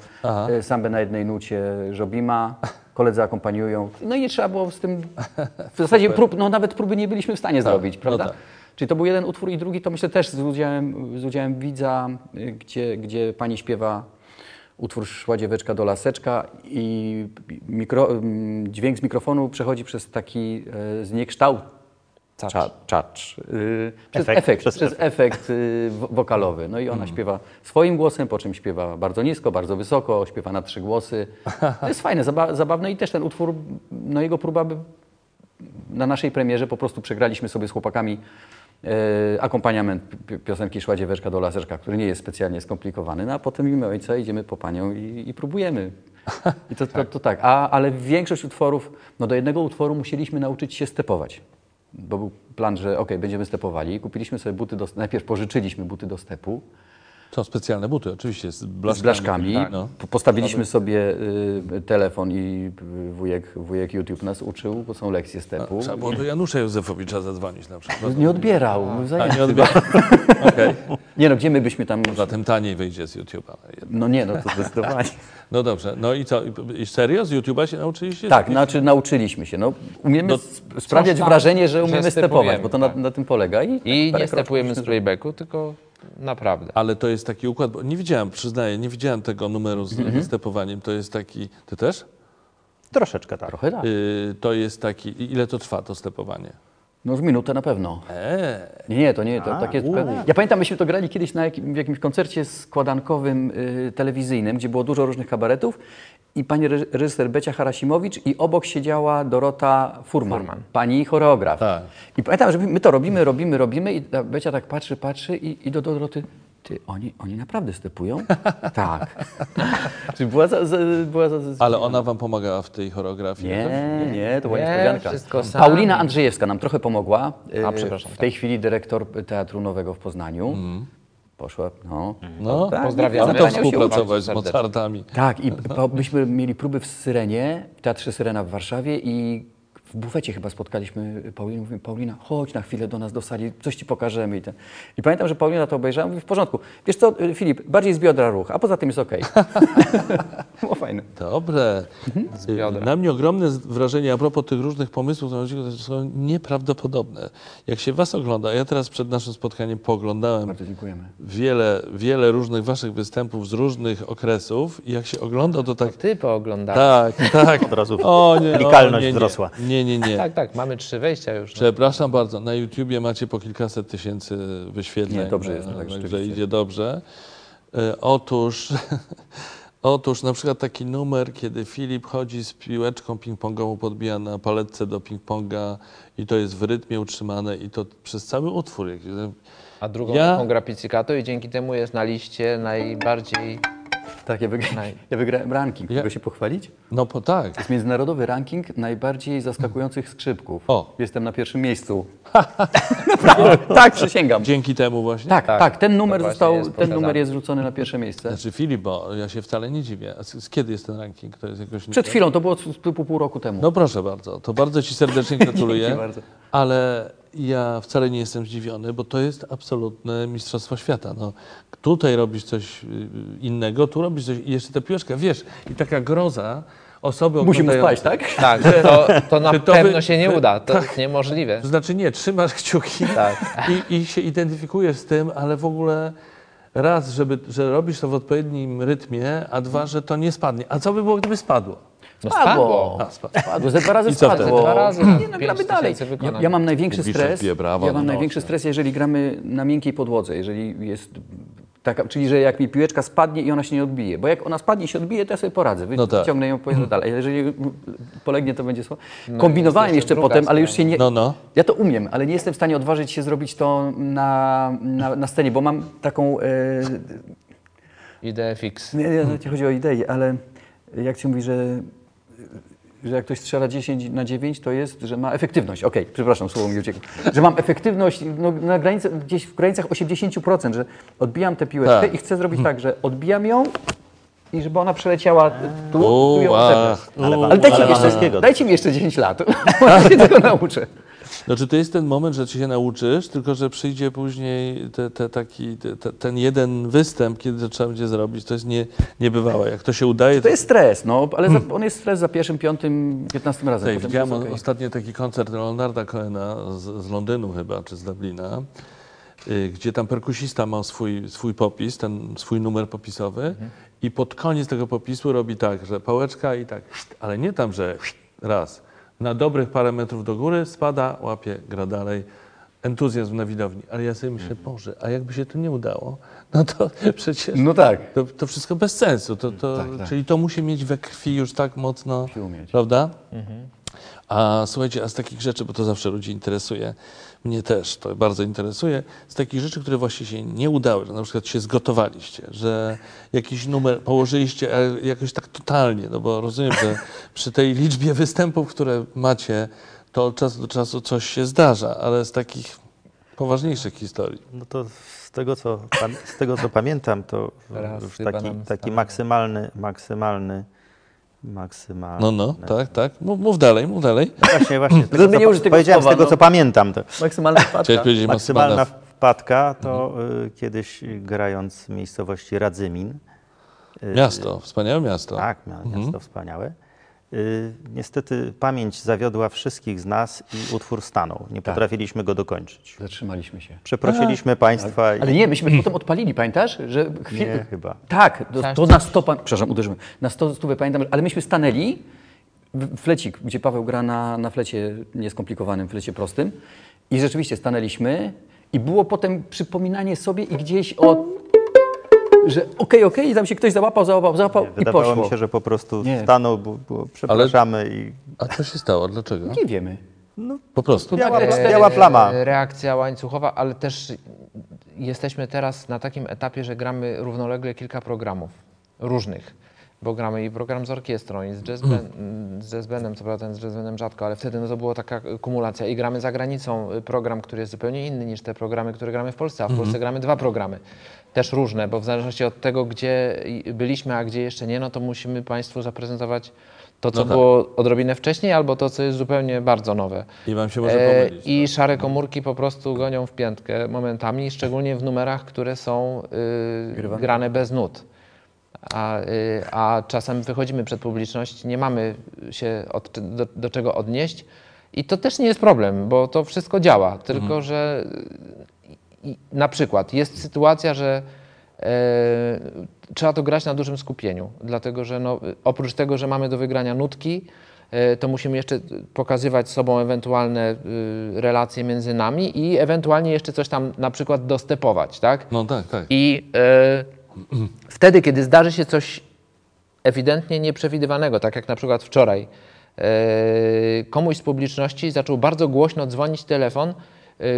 sambę na jednej nucie Jobima. Koledzy akompaniują. No i nie trzeba było z tym... W zasadzie prób, no nawet próby nie byliśmy w stanie zrobić, prawda? No tak. Czyli to był jeden utwór i drugi to myślę też z udziałem widza, gdzie pani śpiewa utwór Szła dzieweczka do laseczka i dźwięk z mikrofonu przechodzi przez taki zniekształt. Przez efekt wokalowy. No i ona śpiewa swoim głosem, po czym śpiewa bardzo nisko, bardzo wysoko, śpiewa na 3 głosy. To jest fajne, zabawne i też ten utwór, no jego próba na naszej premierze po prostu przegraliśmy sobie z chłopakami akompaniament piosenki Szła dzieweczka do laseczka, który nie jest specjalnie skomplikowany, no a potem imię ojca idziemy po panią i próbujemy. I to tak. Ale większość utworów, no do jednego utworu musieliśmy nauczyć się stepować. Bo był plan, że okej, będziemy stepowali. Kupiliśmy sobie buty, najpierw pożyczyliśmy buty do stepu. To specjalne buty, oczywiście, z blaszkami. Tak. No. Postawiliśmy sobie telefon i wujek YouTube nas uczył, bo są lekcje stepu. No, trzeba było do Janusza Józefowicza zadzwonić na przykład. Nie odbierał. Nie odbierał. Okay. Nie no, gdzie my byśmy tam... Zatem taniej wyjdzie z YouTube'a. No nie, no to zdecydowanie. No dobrze, no i co? I serio? Z YouTube'a się nauczyliście? Tak, znaczy nauczyliśmy się. No, umiemy sprawiać wrażenie, że umiemy stepować, bo to na tym polega. I tak, nie stepujemy z playbacku, tylko... Naprawdę. Ale to jest taki układ, bo nie widziałem, przyznaję, nie widziałem tego numeru z stepowaniem. To jest taki... Ty też? Troszeczkę tak. Trochę tak. To jest taki... Ile to trwa, to stepowanie? No z minutę na pewno. Ja pamiętam, myśmy to grali kiedyś w jakimś koncercie składankowym telewizyjnym, gdzie było dużo różnych kabaretów i pani reżyser Becia Harasimowicz i obok siedziała Dorota Furman. Pani choreograf. Tak. I pamiętam, że my to robimy i Becia tak patrzy i do Doroty... Ty, oni naprawdę stepują? Tak. Czyli ale ona wam pomagała w tej choreografii? Nie, to była niespodzianka. Paulina Andrzejewska nam trochę pomogła. W tej chwili dyrektor Teatru Nowego w Poznaniu. Poszła, tak, pozdrawiam. To współpracować z Mozartami. Tak, i myśmy mieli próby w Syrenie, w Teatrze Syrena w Warszawie i w bufecie chyba spotkaliśmy Paulinę, mówimy, Paulina, chodź na chwilę do nas do sali, coś ci pokażemy. I pamiętam, że Paulina to obejrzała, mówi, w porządku, wiesz co, Filip, bardziej z biodra ruch, a poza tym jest okej. Było fajne. Dobre. Na mnie ogromne wrażenie, a propos tych różnych pomysłów, to są nieprawdopodobne. Jak się was ogląda, ja teraz przed naszym spotkaniem pooglądałem wiele różnych waszych występów z różnych okresów i jak się ogląda, to tak... To ty pooglądałeś. Tak. Od razu klikalność wzrosła. Nie. Tak, mamy 3 wejścia już. Przepraszam bardzo, na YouTubie macie po kilkaset tysięcy wyświetleń. Dobrze jest, także idzie dobrze. Otóż na przykład taki numer, kiedy Filip chodzi z piłeczką ping-pongową, podbija na paletce do ping-ponga i to jest w rytmie utrzymane i to przez cały utwór. A drugą taką gra pizzicato i dzięki temu jest na liście najbardziej... Tak, ja wygrałem ranking. Mogę się pochwalić? Tak. To jest międzynarodowy ranking najbardziej zaskakujących skrzypków. Jestem na 1. miejscu. Tak, przysięgam. Dzięki temu właśnie? Tak. Ten numer jest wrzucony na 1. miejsce. Znaczy Filip, bo ja się wcale nie dziwię. A z kiedy jest ten ranking? To jest jakoś... Przed chwilą, to było typu pół roku temu. No proszę bardzo, to bardzo ci serdecznie gratuluję. Dzięki bardzo. Ale... Ja wcale nie jestem zdziwiony, bo to jest absolutne mistrzostwo świata. No, tutaj robisz coś innego, tu robisz coś i jeszcze tę piłeczkę, wiesz, i taka groza osoby... Musimy spać, tak? Tak, to na pewno się nie uda, to jest niemożliwe. To znaczy nie, trzymasz kciuki i się identyfikujesz z tym, ale w ogóle... Raz, że robisz to w odpowiednim rytmie, a 2, że to nie spadnie. A co by było, gdyby spadło? Spadło. Ze 2 razy spadło. Gramy dalej. Ja mam największy stres. Jeżeli gramy na miękkiej podłodze, jeżeli jest taka, czyli że jak mi piłeczka spadnie i ona się nie odbije. Bo jak ona spadnie i się odbije, to ja sobie poradzę. Wyciągnę ją, pojedę dalej. Jeżeli polegnie, to będzie słabo. Kombinowałem jeszcze potem, ale już się nie... Ja to umiem, ale nie jestem w stanie odważyć się zrobić to na scenie, bo mam taką... Ideę fix. Nie chodzi o ideę, ale jak ci mówi, że że jak ktoś strzela 10/9, to jest, że ma efektywność. Okej, przepraszam, słowo mi uciekło. Że mam efektywność no, na granicy, gdzieś w granicach 80%, że odbijam tę piłeczkę i chcę zrobić tak, że odbijam ją i żeby ona przeleciała tu ją zebrać. Ale dajcie mi jeszcze 10 lat, bo się tego nauczę. Znaczy, to jest ten moment, że ci się nauczysz, tylko że przyjdzie później ten jeden występ, kiedy trzeba będzie zrobić. To jest niebywałe. Jak to się udaje... To jest stres, no, ale on jest stres za pierwszym, piątym, 15 razem. Potem widziałem ostatnio taki koncert Leonarda Cohena z Londynu chyba, czy z Dublina, gdzie tam perkusista ma swój popis, ten swój numer popisowy i pod koniec tego popisu robi tak, że pałeczka i tak, ale nie tam, że raz. Na dobrych parę metrów do góry, spada, łapie, gra dalej. Entuzjazm na widowni. Ale ja sobie myślę, Boże, a jakby się to nie udało, no to przecież to wszystko bez sensu. Czyli to musi mieć we krwi już tak mocno, prawda? A słuchajcie, z takich rzeczy, bo to zawsze ludzi interesuje, mnie też to bardzo interesuje, z takich rzeczy, które właśnie się nie udały, że na przykład się zgotowaliście, że jakiś numer położyliście jakoś tak totalnie, no bo rozumiem, że przy tej liczbie występów, które macie, to od czasu do czasu coś się zdarza, ale z takich poważniejszych historii. No to z tego, co pamiętam, to już taki maksymalny. No, tak. Mów dalej. Właśnie. Powiedziałem z tego, co pamiętam. To. Maksymalna wpadka. Maksymalna wpadka to kiedyś grając w miejscowości Radzymin. Miasto, wspaniałe miasto. Tak, miasto wspaniałe. Niestety pamięć zawiodła wszystkich z nas i utwór stanął. Nie potrafiliśmy go dokończyć. Zatrzymaliśmy się. Przeprosiliśmy państwa. Ale nie, myśmy potem odpalili, pamiętasz? Że nie, chyba. Tak, to na 100, przepraszam, uderzymy. Na 100 pamiętam, ale myśmy stanęli w flecik, gdzie Paweł gra na flecie nieskomplikowanym, flecie prostym i rzeczywiście stanęliśmy i było potem przypominanie sobie i gdzieś że okej, i tam się ktoś załapał i poszło. Wydawało mi się, że po prostu stanął, bo przepraszamy. A co się stało? Dlaczego? Nie wiemy. No, po prostu. Biała plama. Reakcja łańcuchowa, ale też jesteśmy teraz na takim etapie, że gramy równolegle kilka programów różnych, bo gramy i program z orkiestrą i z jazzbenem, co prawda z jazzbenem rzadko, ale wtedy to była taka kumulacja i gramy za granicą program, który jest zupełnie inny niż te programy, które gramy w Polsce, a w Polsce gramy 2 programy. Też różne, bo w zależności od tego, gdzie byliśmy, a gdzie jeszcze nie, no to musimy Państwu zaprezentować to, co było odrobinę wcześniej, albo to, co jest zupełnie bardzo nowe. I wam się może pomylić. I szare komórki po prostu gonią w piętkę momentami, szczególnie w numerach, które są grane bez nut. A czasem wychodzimy przed publiczność, nie mamy się do czego odnieść i to też nie jest problem, bo to wszystko działa, tylko że... Na przykład jest sytuacja, że trzeba to grać na dużym skupieniu, dlatego że oprócz tego, że mamy do wygrania nutki, to musimy jeszcze pokazywać sobą ewentualne relacje między nami i ewentualnie jeszcze coś tam na przykład dostepować, tak? No tak. I wtedy, kiedy zdarzy się coś ewidentnie nieprzewidywanego, tak jak na przykład wczoraj, komuś z publiczności zaczął bardzo głośno dzwonić telefon,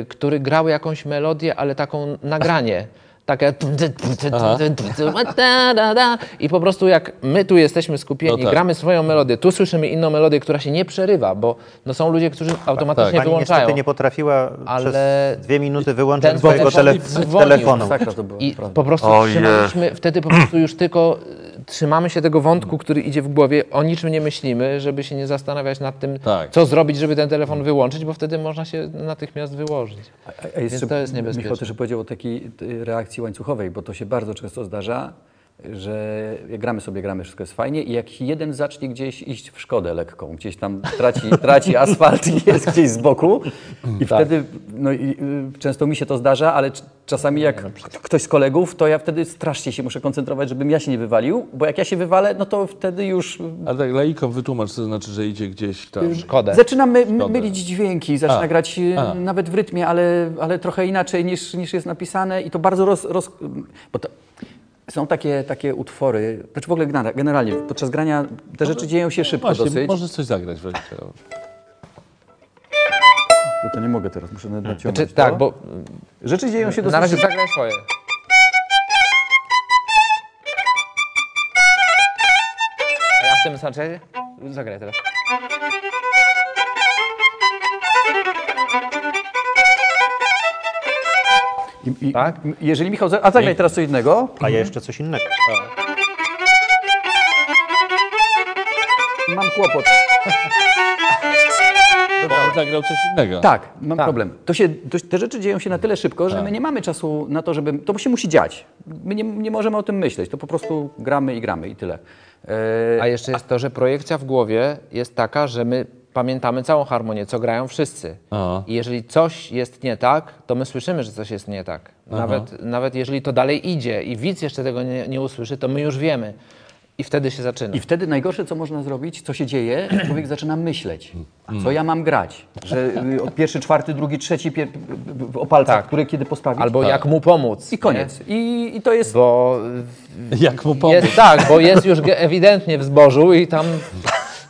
który grał jakąś melodię, ale taką nagranie. Takie... I po prostu jak my tu jesteśmy skupieni, gramy swoją melodię, tu słyszymy inną melodię, która się nie przerywa, bo są ludzie, którzy automatycznie wyłączają. Niestety nie potrafiła przez 2 minuty wyłączyć swojego telefonu. I po prostu wtedy po prostu już tylko trzymamy się tego wątku, który idzie w głowie, o niczym nie myślimy, żeby się nie zastanawiać nad tym, co zrobić, żeby ten telefon wyłączyć, bo wtedy można się natychmiast wyłożyć. Więc to jest niebezpieczne. Michał też powiedział o takiej reakcji łańcuchowej, bo to się bardzo często zdarza, że jak gramy, wszystko jest fajnie i jak jeden zacznie gdzieś iść w szkodę lekką, gdzieś tam traci asfalt i jest gdzieś z boku i wtedy, często mi się to zdarza, ale czasami jak ktoś z kolegów, to ja wtedy strasznie się muszę koncentrować, żebym ja się nie wywalił, bo jak ja się wywalę, no to wtedy już... Ale tak laikom wytłumacz, co znaczy, że idzie gdzieś tam... Szkodę. Zaczynam mylić dźwięki, zaczyna grać nawet w rytmie, ale trochę inaczej niż jest napisane i to bardzo bo to... Są takie utwory, znaczy w ogóle generalnie podczas grania te rzeczy dzieją się szybko dosyć. Możesz coś zagrać wreszcie. To nie mogę teraz, muszę naciągnąć. Znaczy, tak, bo rzeczy dzieją się dosyć szybko. Na razie zagraj swoje. A ja w tym zagraj teraz. Tak? Jeżeli Michał... A zagraj teraz co innego. A ja jeszcze coś innego. Mam kłopot. Zagrał coś innego. Tak, mam problem. Te rzeczy dzieją się na tyle szybko, że my nie mamy czasu na to, żeby... To się musi dziać. My nie możemy o tym myśleć. To po prostu gramy i tyle. A jeszcze jest to, że projekcja w głowie jest taka, że my pamiętamy całą harmonię, co grają wszyscy. Aha. I jeżeli coś jest nie tak, to my słyszymy, że coś jest nie tak. Nawet jeżeli to dalej idzie i widz jeszcze tego nie usłyszy, to my już wiemy. I wtedy się zaczyna. I wtedy najgorsze, co można zrobić, co się dzieje, że człowiek zaczyna myśleć, co ja mam grać. Że pierwszy, czwarty, drugi, trzeci o palcach, które kiedy postawić. Albo jak mu pomóc. I koniec. I to jest... Bo... Jak mu pomóc. Jest, tak, bo jest już ewidentnie w zbożu i tam...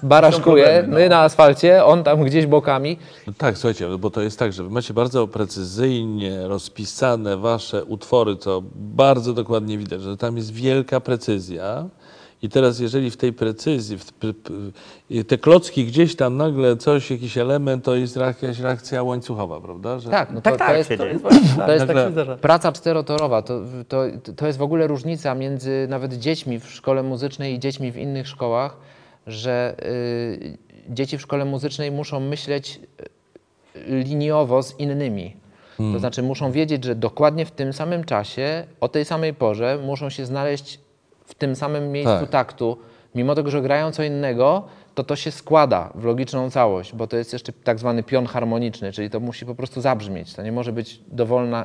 Baraszkuje, my na asfalcie, on tam gdzieś bokami. No tak, słuchajcie, bo to jest tak, że wy macie bardzo precyzyjnie rozpisane wasze utwory, co bardzo dokładnie widać, że tam jest wielka precyzja. I teraz jeżeli w tej precyzji, te klocki gdzieś tam nagle coś, jakiś element, to jest jakaś reakcja łańcuchowa, prawda? Że... Tak, no to, tak, to jest nagle... Praca czterotorowa, to jest w ogóle różnica między nawet dziećmi w szkole muzycznej i dziećmi w innych szkołach, że dzieci w szkole muzycznej muszą myśleć liniowo z innymi. To znaczy muszą wiedzieć, że dokładnie w tym samym czasie, o tej samej porze muszą się znaleźć w tym samym miejscu taktu. Mimo tego, że grają co innego, to się składa w logiczną całość, bo to jest jeszcze tak zwany pion harmoniczny, czyli to musi po prostu zabrzmieć. To nie może być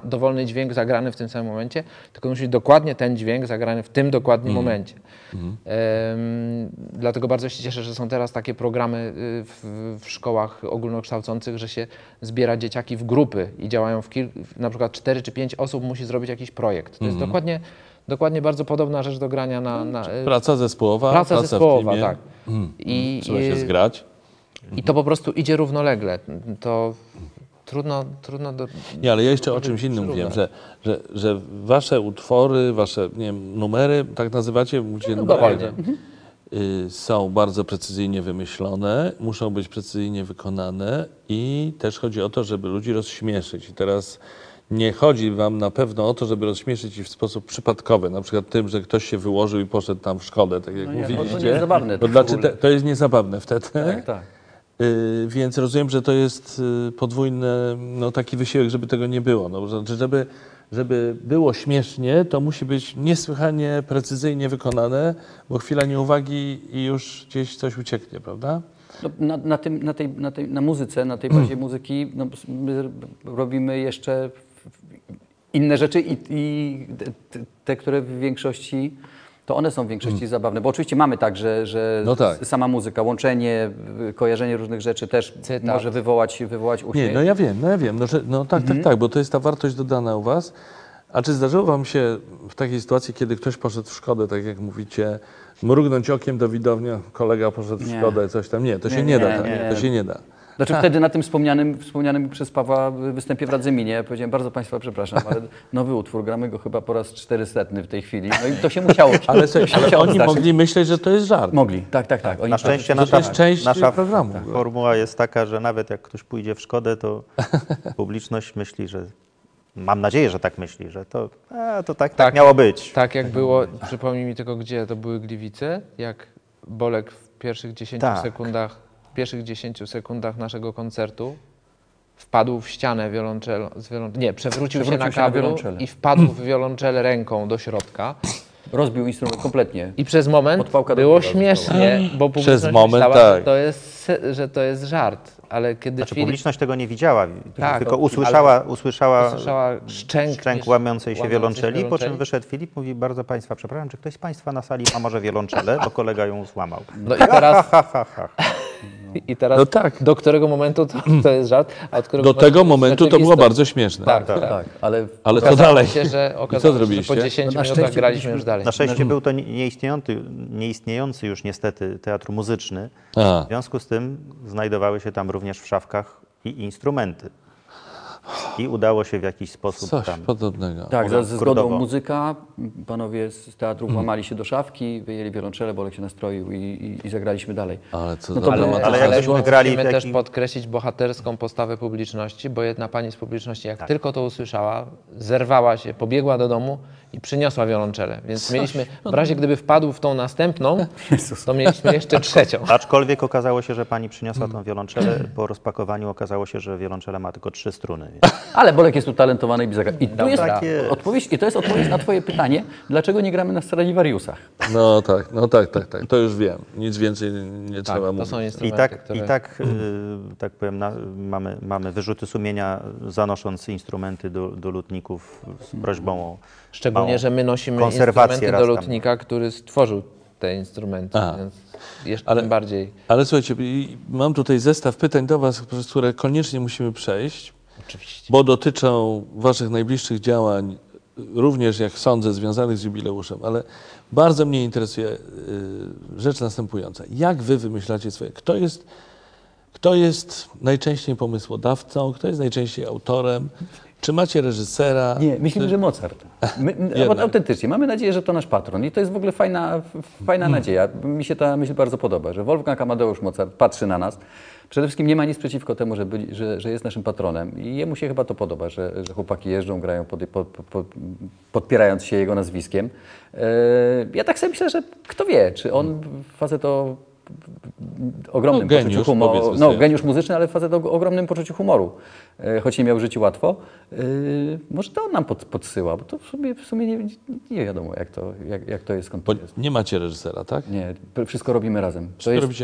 dowolny dźwięk zagrany w tym samym momencie, tylko musi być dokładnie ten dźwięk zagrany w tym dokładnym momencie. Dlatego bardzo się cieszę, że są teraz takie programy w szkołach ogólnokształcących, że się zbiera dzieciaki w grupy i działają na przykład 4 czy 5 osób musi zrobić jakiś projekt. To jest dokładnie bardzo podobna rzecz do grania na praca zespołowa. Praca zespołowa, w teamie. Tak. Trzeba się zgrać. I to po prostu idzie równolegle. To trudno do... Nie, ale ja jeszcze o czymś innym mówiłem, że wasze utwory, wasze numery, tak nazywacie, mówicie numery, są bardzo precyzyjnie wymyślone, muszą być precyzyjnie wykonane i też chodzi o to, żeby ludzi rozśmieszyć. I teraz... Nie chodzi wam na pewno o to, żeby rozśmieszyć ich w sposób przypadkowy, na przykład tym, że ktoś się wyłożył i poszedł tam w szkodę, tak jak mówiliście. To jest niezabawne. To jest niezabawne wtedy. Tak. Więc rozumiem, że to jest podwójny taki wysiłek, żeby tego nie było. Żeby było śmiesznie, to musi być niesłychanie precyzyjnie wykonane, bo chwila nieuwagi i już gdzieś coś ucieknie, prawda? No, na tej bazie muzyki robimy jeszcze inne rzeczy i te, które w większości, to one są w większości zabawne, bo oczywiście mamy tak, że sama muzyka, łączenie, kojarzenie różnych rzeczy też może wywołać uśmiech. Nie, ja wiem, bo to jest ta wartość dodana u was. A czy zdarzyło wam się w takiej sytuacji, kiedy ktoś poszedł w szkodę, tak jak mówicie, mrugnąć okiem do widowni, kolega poszedł w szkodę, coś tam? Nie, to się nie da. Znaczy wtedy na tym wspomnianym przez Pawła występie w Radzyminie powiedziałem, bardzo Państwa przepraszam, ale nowy utwór, gramy go chyba po raz 400 w tej chwili. No i to się musiało. Ale oni mogli myśleć, że to jest żart. Mogli, tak. Na szczęście nasza formuła jest taka, że nawet jak ktoś pójdzie w szkodę, to publiczność myśli, że... Mam nadzieję, że tak myśli, że to tak miało być. Tak jak było, przypomnij mi tylko, gdzie to były Gliwice, jak Bolek w pierwszych 10 sekundach, naszego koncertu wpadł w ścianę przewrócił się na kablu i wpadł w wiolonczelę ręką do środka. Rozbił instrument kompletnie. I przez moment było śmiesznie, bo publiczność myślała, że to jest żart. Ale kiedy publiczność tego nie widziała, tylko usłyszała szczęk łamiącej się wiolonczeli, po czym wyszedł Filip, mówi, bardzo Państwa przepraszam, czy ktoś z Państwa na sali ma może wiolonczelę, bo kolega ją złamał. No i teraz... do którego momentu to jest żart? A od którego do tego momentu to było bardzo śmieszne. Tak. Ale co dalej? Co zrobiliście? Po 10 minutach graliśmy już dalej. Na szczęście był to nieistniejący już niestety teatr muzyczny. W związku z tym znajdowały się tam również w szafkach i instrumenty. i udało się w jakiś sposób coś tam podobnego. Tak, ze zgodą muzyka. Panowie z teatru włamali się do szafki, wyjęli wiolonczelę, Bolek się nastroił i zagraliśmy dalej. Ale co musimy też podkreślić bohaterską postawę publiczności, bo jedna pani z publiczności, jak tylko to usłyszała, zerwała się, pobiegła do domu i przyniosła wiolonczelę. Więc mieliśmy, w razie gdyby wpadł w tą następną, to mieliśmy jeszcze trzecią. Aczkolwiek okazało się, że pani przyniosła tą wiolonczelę, po rozpakowaniu okazało się, że wiolonczela ma tylko 3 struny. Więc... Ale Bolek jest utalentowany i to jest odpowiedź na twoje pytanie, dlaczego nie gramy na Stradivariusach. No tak, to już wiem. Nic więcej nie trzeba mówić. Mamy wyrzuty sumienia, zanosząc instrumenty do lutników z prośbą o szczególnie, że my nosimy instrumenty do lutnika, który stworzył te instrumenty, więc jeszcze bardziej. Ale słuchajcie, mam tutaj zestaw pytań do was, przez które koniecznie musimy przejść, oczywiście, bo dotyczą waszych najbliższych działań, również jak sądzę związanych z jubileuszem, ale bardzo mnie interesuje rzecz następująca. Jak wy wymyślacie swoje? Kto jest najczęściej pomysłodawcą? Kto jest najczęściej autorem? Czy macie reżysera? Nie, myślimy, że Mozart. Autentycznie. Mamy nadzieję, że to nasz patron. I to jest w ogóle fajna nadzieja. Mi się ta myśl bardzo podoba, że Wolfgang Amadeusz Mozart patrzy na nas. Przede wszystkim nie ma nic przeciwko temu, że jest naszym patronem. I jemu się chyba to podoba, że chłopaki jeżdżą, grają, podpierając się jego nazwiskiem. Ja tak sobie myślę, że kto wie, czy on facet o ogromnym poczuciu humoru. No, geniusz muzyczny, ale facet o ogromnym poczuciu humoru. Choć nie miał w życiu łatwo. Może to on nam podsyła, bo to w sumie nie wiadomo, jak to jest, skąd to jest. Nie macie reżysera, tak? Nie, wszystko robimy razem.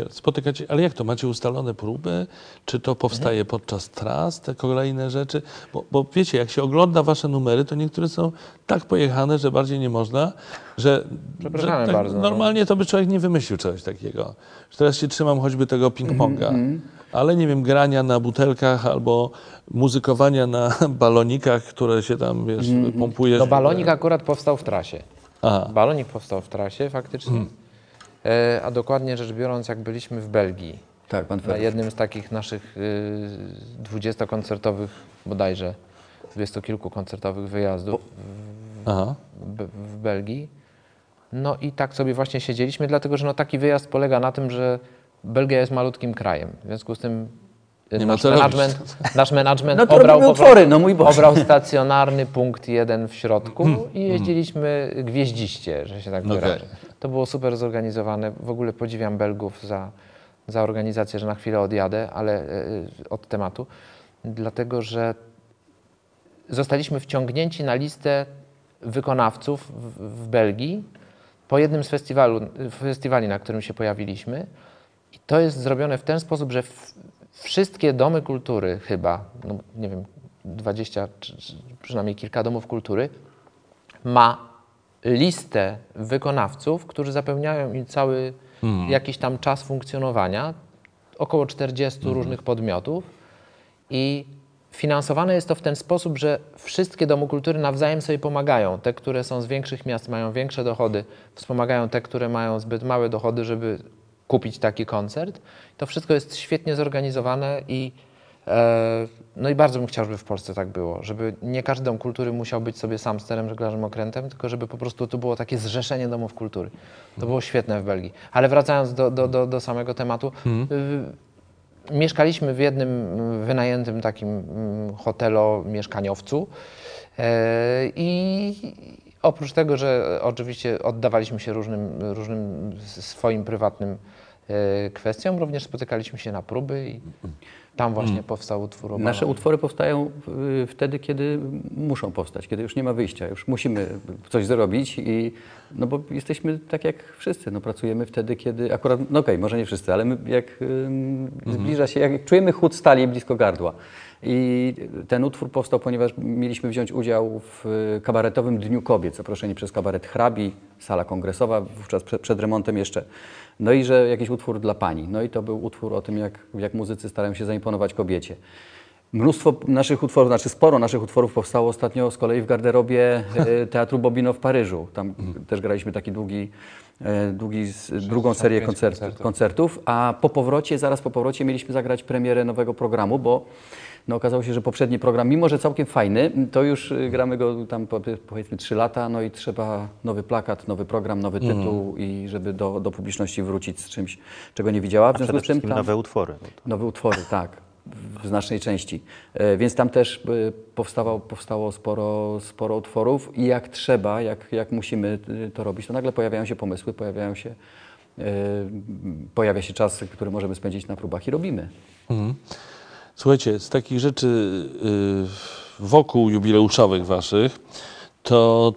Spotykacie, ale jak to? Macie ustalone próby? Czy to powstaje podczas tras, te kolejne rzeczy? Bo wiecie, jak się ogląda wasze numery, to niektóre są tak pojechane, że bardziej nie można, że bardzo, normalnie to by człowiek nie wymyślił czegoś takiego. Teraz się trzymam choćby tego ping-ponga, ale nie wiem, grania na butelkach albo muzykowania na balonikach, które się tam pompuje. No balonik akurat powstał w trasie. Balonik powstał w trasie faktycznie, a dokładnie rzecz biorąc, jak byliśmy w Belgii, na jednym z takich naszych 20-koncertowych bodajże, 20-kilkukoncertowych wyjazdów w Belgii. No i tak sobie właśnie siedzieliśmy, dlatego że taki wyjazd polega na tym, że Belgia jest malutkim krajem. W związku z tym nasz management obrał stacjonarny punkt 1 w środku i jeździliśmy gwieździście, że się tak wyrażę. To było super zorganizowane. W ogóle podziwiam Belgów za organizację, że na chwilę odjadę, ale od tematu. Dlatego że zostaliśmy wciągnięci na listę wykonawców w Belgii po jednym z festiwali, na którym się pojawiliśmy. I to jest zrobione w ten sposób, że wszystkie domy kultury chyba, no nie wiem, 20 czy przynajmniej kilka domów kultury ma listę wykonawców, którzy zapewniają im cały jakiś tam czas funkcjonowania, około 40 różnych podmiotów. I finansowane jest to w ten sposób, że wszystkie domy kultury nawzajem sobie pomagają. Te, które są z większych miast, mają większe dochody, wspomagają te, które mają zbyt małe dochody, żeby kupić taki koncert. To wszystko jest świetnie zorganizowane i bardzo bym chciał, żeby w Polsce tak było. Żeby nie każdy dom kultury musiał być sobie sam sterem, żeglarzem, okrętem, tylko żeby po prostu to było takie zrzeszenie domów kultury. To było świetne w Belgii. Ale wracając do samego tematu, mieszkaliśmy w jednym wynajętym takim hotelo-mieszkaniowcu i oprócz tego, że oczywiście oddawaliśmy się różnym swoim prywatnym kwestiom, również spotykaliśmy się na próby i tam właśnie powstał utwór. Nasze utwory powstają wtedy, kiedy muszą powstać, kiedy już nie ma wyjścia, już musimy coś zrobić no bo jesteśmy tak jak wszyscy, pracujemy wtedy, kiedy akurat, no okej, może nie wszyscy, ale my zbliża się, jak czujemy chłód stali blisko gardła. I ten utwór powstał, ponieważ mieliśmy wziąć udział w kabaretowym Dniu Kobiet, zaproszeni przez kabaret Hrabi, sala kongresowa, wówczas przed remontem jeszcze. No i że jakiś utwór dla pani. No i to był utwór o tym, jak muzycy starają się zaimponować kobiecie. Sporo naszych utworów powstało ostatnio z kolei w garderobie Teatru Bobino w Paryżu. Tam też graliśmy taki drugą serię koncertów, a po powrocie, zaraz po powrocie mieliśmy zagrać premierę nowego programu, bo no okazało się, że poprzedni program, mimo że całkiem fajny, to już gramy go tam powiedzmy 3 lata, no i trzeba nowy plakat, nowy program, nowy tytuł i żeby do publiczności wrócić z czymś, czego nie widziała. W związku z tym tam nowe utwory. Nowe utwory, tak. W znacznej części. Więc tam też powstało sporo utworów i jak trzeba, jak musimy to robić, to nagle pojawiają się pomysły, pojawia się czas, który możemy spędzić na próbach i robimy. Słuchajcie, z takich rzeczy wokół jubileuszowych waszych,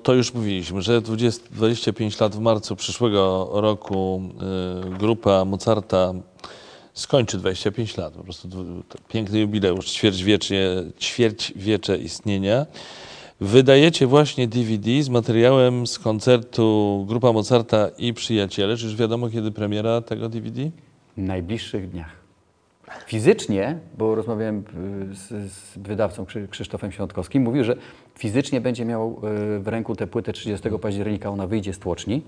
to już mówiliśmy, że 25 lat w marcu przyszłego roku grupa Mozarta skończy 25 lat, po prostu piękny jubileusz, ćwierćwiecze istnienia. Wydajecie właśnie DVD z materiałem z koncertu Grupa Mozarta i Przyjaciele. Czy już wiadomo, kiedy premiera tego DVD? W najbliższych dniach. Fizycznie, bo rozmawiałem z wydawcą Krzysztofem Świątkowskim, mówił, że fizycznie będzie miał w ręku tę płytę 30 października, ona wyjdzie z tłoczni.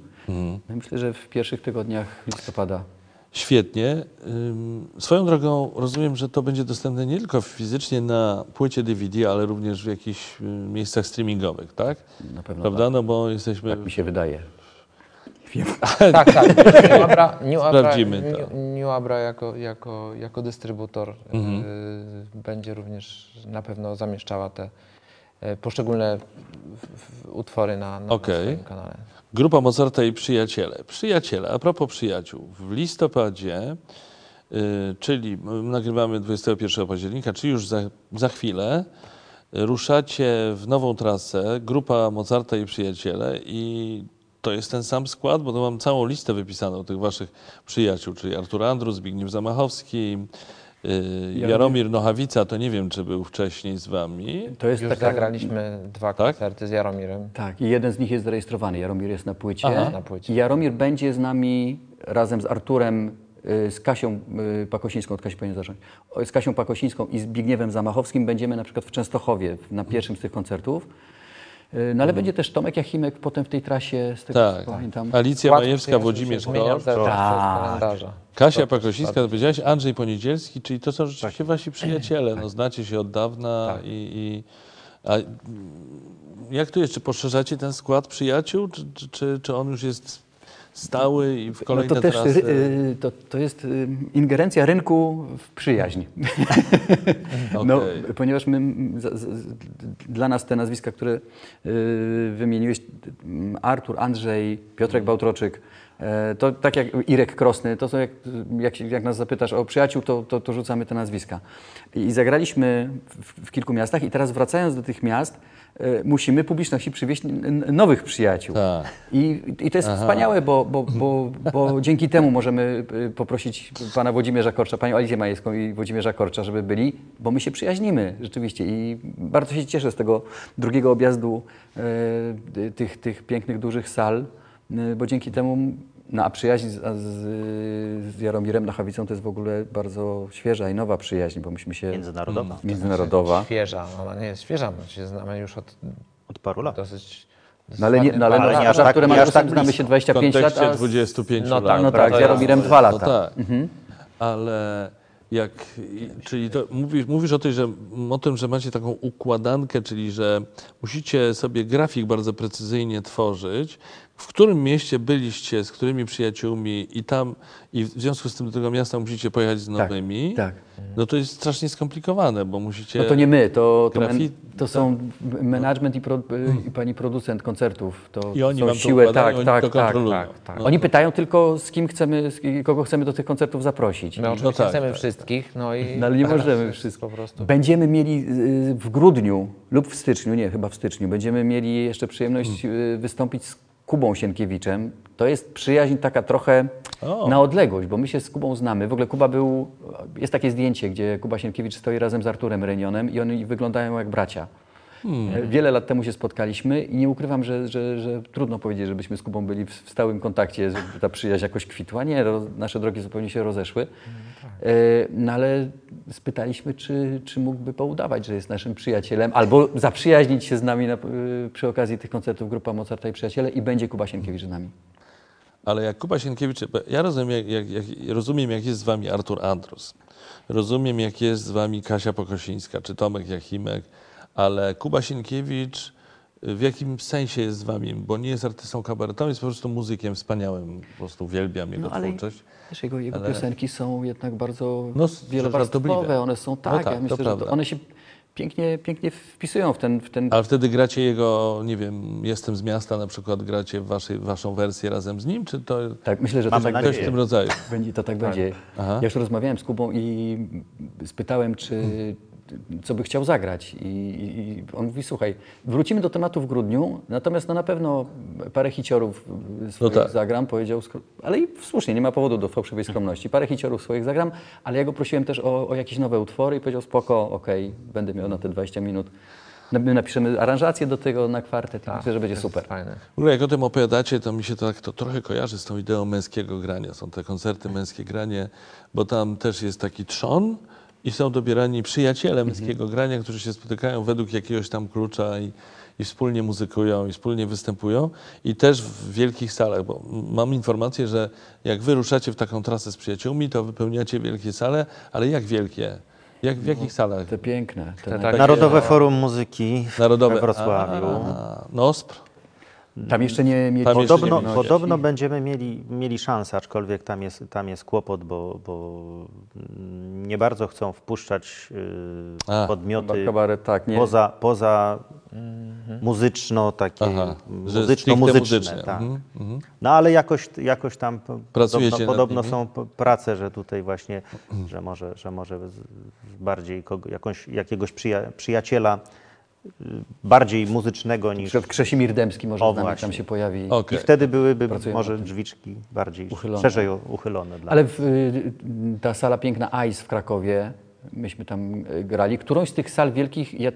Myślę, że w pierwszych tygodniach listopada. Świetnie. Swoją drogą rozumiem, że to będzie dostępne nie tylko fizycznie na płycie DVD, ale również w jakichś miejscach streamingowych, tak? Na pewno. Prawda? Tak. No bo jesteśmy... Tak mi się wydaje. Tak. New Abra jako dystrybutor będzie również na pewno zamieszczała te poszczególne utwory na swoim kanale. Grupa Mozarta i Przyjaciele. Przyjaciele, a propos przyjaciół, w listopadzie, czyli nagrywamy 21 października, czyli już za chwilę, ruszacie w nową trasę, Grupa Mozarta i Przyjaciele, i to jest ten sam skład, bo to mam całą listę wypisaną tych waszych przyjaciół, czyli Artur Andrus, Zbigniew Zamachowski, Jaromir Nohavica, to nie wiem, czy był wcześniej z wami. To jest zagraliśmy 2 koncerty z Jaromirem. Tak, i jeden z nich jest zarejestrowany. Jaromir jest na płycie. I Jaromir będzie z nami razem z Arturem, z Kasią Pakosińską, z Kasią Pakosińską i Zbigniewem Zamachowskim będziemy na przykład w Częstochowie na pierwszym z tych koncertów. No ale będzie też Tomek Jachimek potem w tej trasie, z tego co pamiętam. Alicja Majewska, Włodzimierz Kor. Kasia Pakosińska, powiedziałaś, Andrzej Poniedzielski, czyli to są rzeczywiście wasi przyjaciele. No, znacie się od dawna a jak to jest? Czy poszerzacie ten skład przyjaciół? Czy on już jest stały i w kolejne trasy? To jest ingerencja rynku w przyjaźń. Ponieważ dla nas te nazwiska, które wymieniłeś, Artur, Andrzej, Piotrek Bałtroczyk, to tak jak Irek Krosny, to są jak nas zapytasz o przyjaciół, to rzucamy te nazwiska. I zagraliśmy w kilku miastach i teraz wracając do tych miast, musimy publiczności przywieźć nowych przyjaciół. Tak. I to jest wspaniałe, bo dzięki temu możemy poprosić pana Włodzimierza Korcza, panią Alicję Majewską i Włodzimierza Korcza, żeby byli, bo my się przyjaźnimy rzeczywiście. I bardzo się cieszę z tego drugiego objazdu tych pięknych, dużych sal, bo dzięki temu a przyjaźń z Jaromirem Nohavicą to jest w ogóle bardzo świeża i nowa przyjaźń, bo myśmy się... Międzynarodowa. Świeża, ona nie jest świeża, my się znamy już od paru lat. Dosyć... ale aż tak znamy się 25 lat. W kontekście 25 lat. Tak, z Jaromirem 2 lata. Ale... czyli to mówisz o tym, że macie taką układankę, czyli że musicie sobie grafik bardzo precyzyjnie tworzyć, w którym mieście byliście, z którymi przyjaciółmi i w związku z tym do tego miasta musicie pojechać z nowymi. Tak. No to jest strasznie skomplikowane, bo musicie... No to nie my, to są management i pani producent koncertów. I oni są siły, oni to kontrolują. No. Oni pytają tylko, z kim chcemy, kogo chcemy do tych koncertów zaprosić. No oczywiście chcemy wszystkich, ale nie możemy wszystko po prostu. Będziemy mieli w grudniu lub w styczniu, będziemy mieli jeszcze przyjemność wystąpić z Kubą Sienkiewiczem. To jest przyjaźń taka trochę na odległość, bo my się z Kubą znamy. W ogóle Kuba jest takie zdjęcie, gdzie Kuba Sienkiewicz stoi razem z Arturem Renionem i oni wyglądają jak bracia. Wiele lat temu się spotkaliśmy i nie ukrywam, że trudno powiedzieć, żebyśmy z Kubą byli w stałym kontakcie, żeby ta przyjaźń jakoś kwitła. Nie, nasze drogi zupełnie się rozeszły. Ale spytaliśmy, czy mógłby poudawać, że jest naszym przyjacielem, albo zaprzyjaźnić się z nami przy okazji tych koncertów Grupa Mozarta i Przyjaciele, i będzie Kuba Sienkiewicz z nami. ale jak Kuba Sienkiewicz, ja rozumiem, jak jest z wami Artur Andrus, rozumiem, jak jest z wami Kasia Pakosińska czy Tomek Jachimek, ale Kuba Sienkiewicz w jakim sensie jest z wami? Bo nie jest artystą kabaretowym, jest po prostu muzykiem wspaniałym. Po prostu uwielbiam jego twórczość. Wiesz, jego piosenki są jednak bardzo wielowarstwowe. One są ja myślę, że one się pięknie wpisują w ten... Ale wtedy gracie jego, nie wiem, Jestem z miasta na przykład, gracie waszą wersję razem z nim, czy to... Tak, myślę, że to jest coś w tym rodzaju. To tak będzie. Aha. Ja już rozmawiałem z Kubą i spytałem, co by chciał zagrać. I on mówi, słuchaj, wrócimy do tematu w grudniu, natomiast na pewno parę hiciorów swoich zagram, powiedział, ale i słusznie, nie ma powodu do fałszywej skromności. Parę hiciorów swoich zagram, ale ja go prosiłem też o jakieś nowe utwory i powiedział, spoko, okej, będę miał na te 20 minut. My napiszemy aranżację do tego na kwartet i myślę, że będzie super. Fajne. W ogóle jak o tym opowiadacie, to mi się to trochę kojarzy z tą ideą męskiego grania. Są te koncerty męskie granie, bo tam też jest taki trzon, i są dobierani przyjaciele męskiego grania, którzy się spotykają według jakiegoś tam klucza i wspólnie muzykują, i wspólnie występują. I też w wielkich salach, bo mam informację, że jak wy ruszacie w taką trasę z przyjaciółmi, to wypełniacie wielkie sale, ale jak wielkie? Jak, w jakich salach? Te piękne. Takie, Narodowe Forum Muzyki we Wrocławiu. NOSPR. Tam jeszcze nie mieli... Podobno będziemy mieli szansę, aczkolwiek tam jest kłopot, bo nie bardzo chcą wpuszczać podmioty kabaret, poza muzyczne. Tak. No ale jakoś tam podobno są prace, że tutaj właśnie, że może bardziej jakiegoś przyjaciela bardziej muzycznego niż... Na przykład Krzesimir Dębski może tam się pojawi. Okay. I wtedy byłyby może drzwiczki bardziej szerzej uchylone. Ale ta sala piękna ICE w Krakowie, myśmy tam grali. Którąś z tych sal wielkich, ja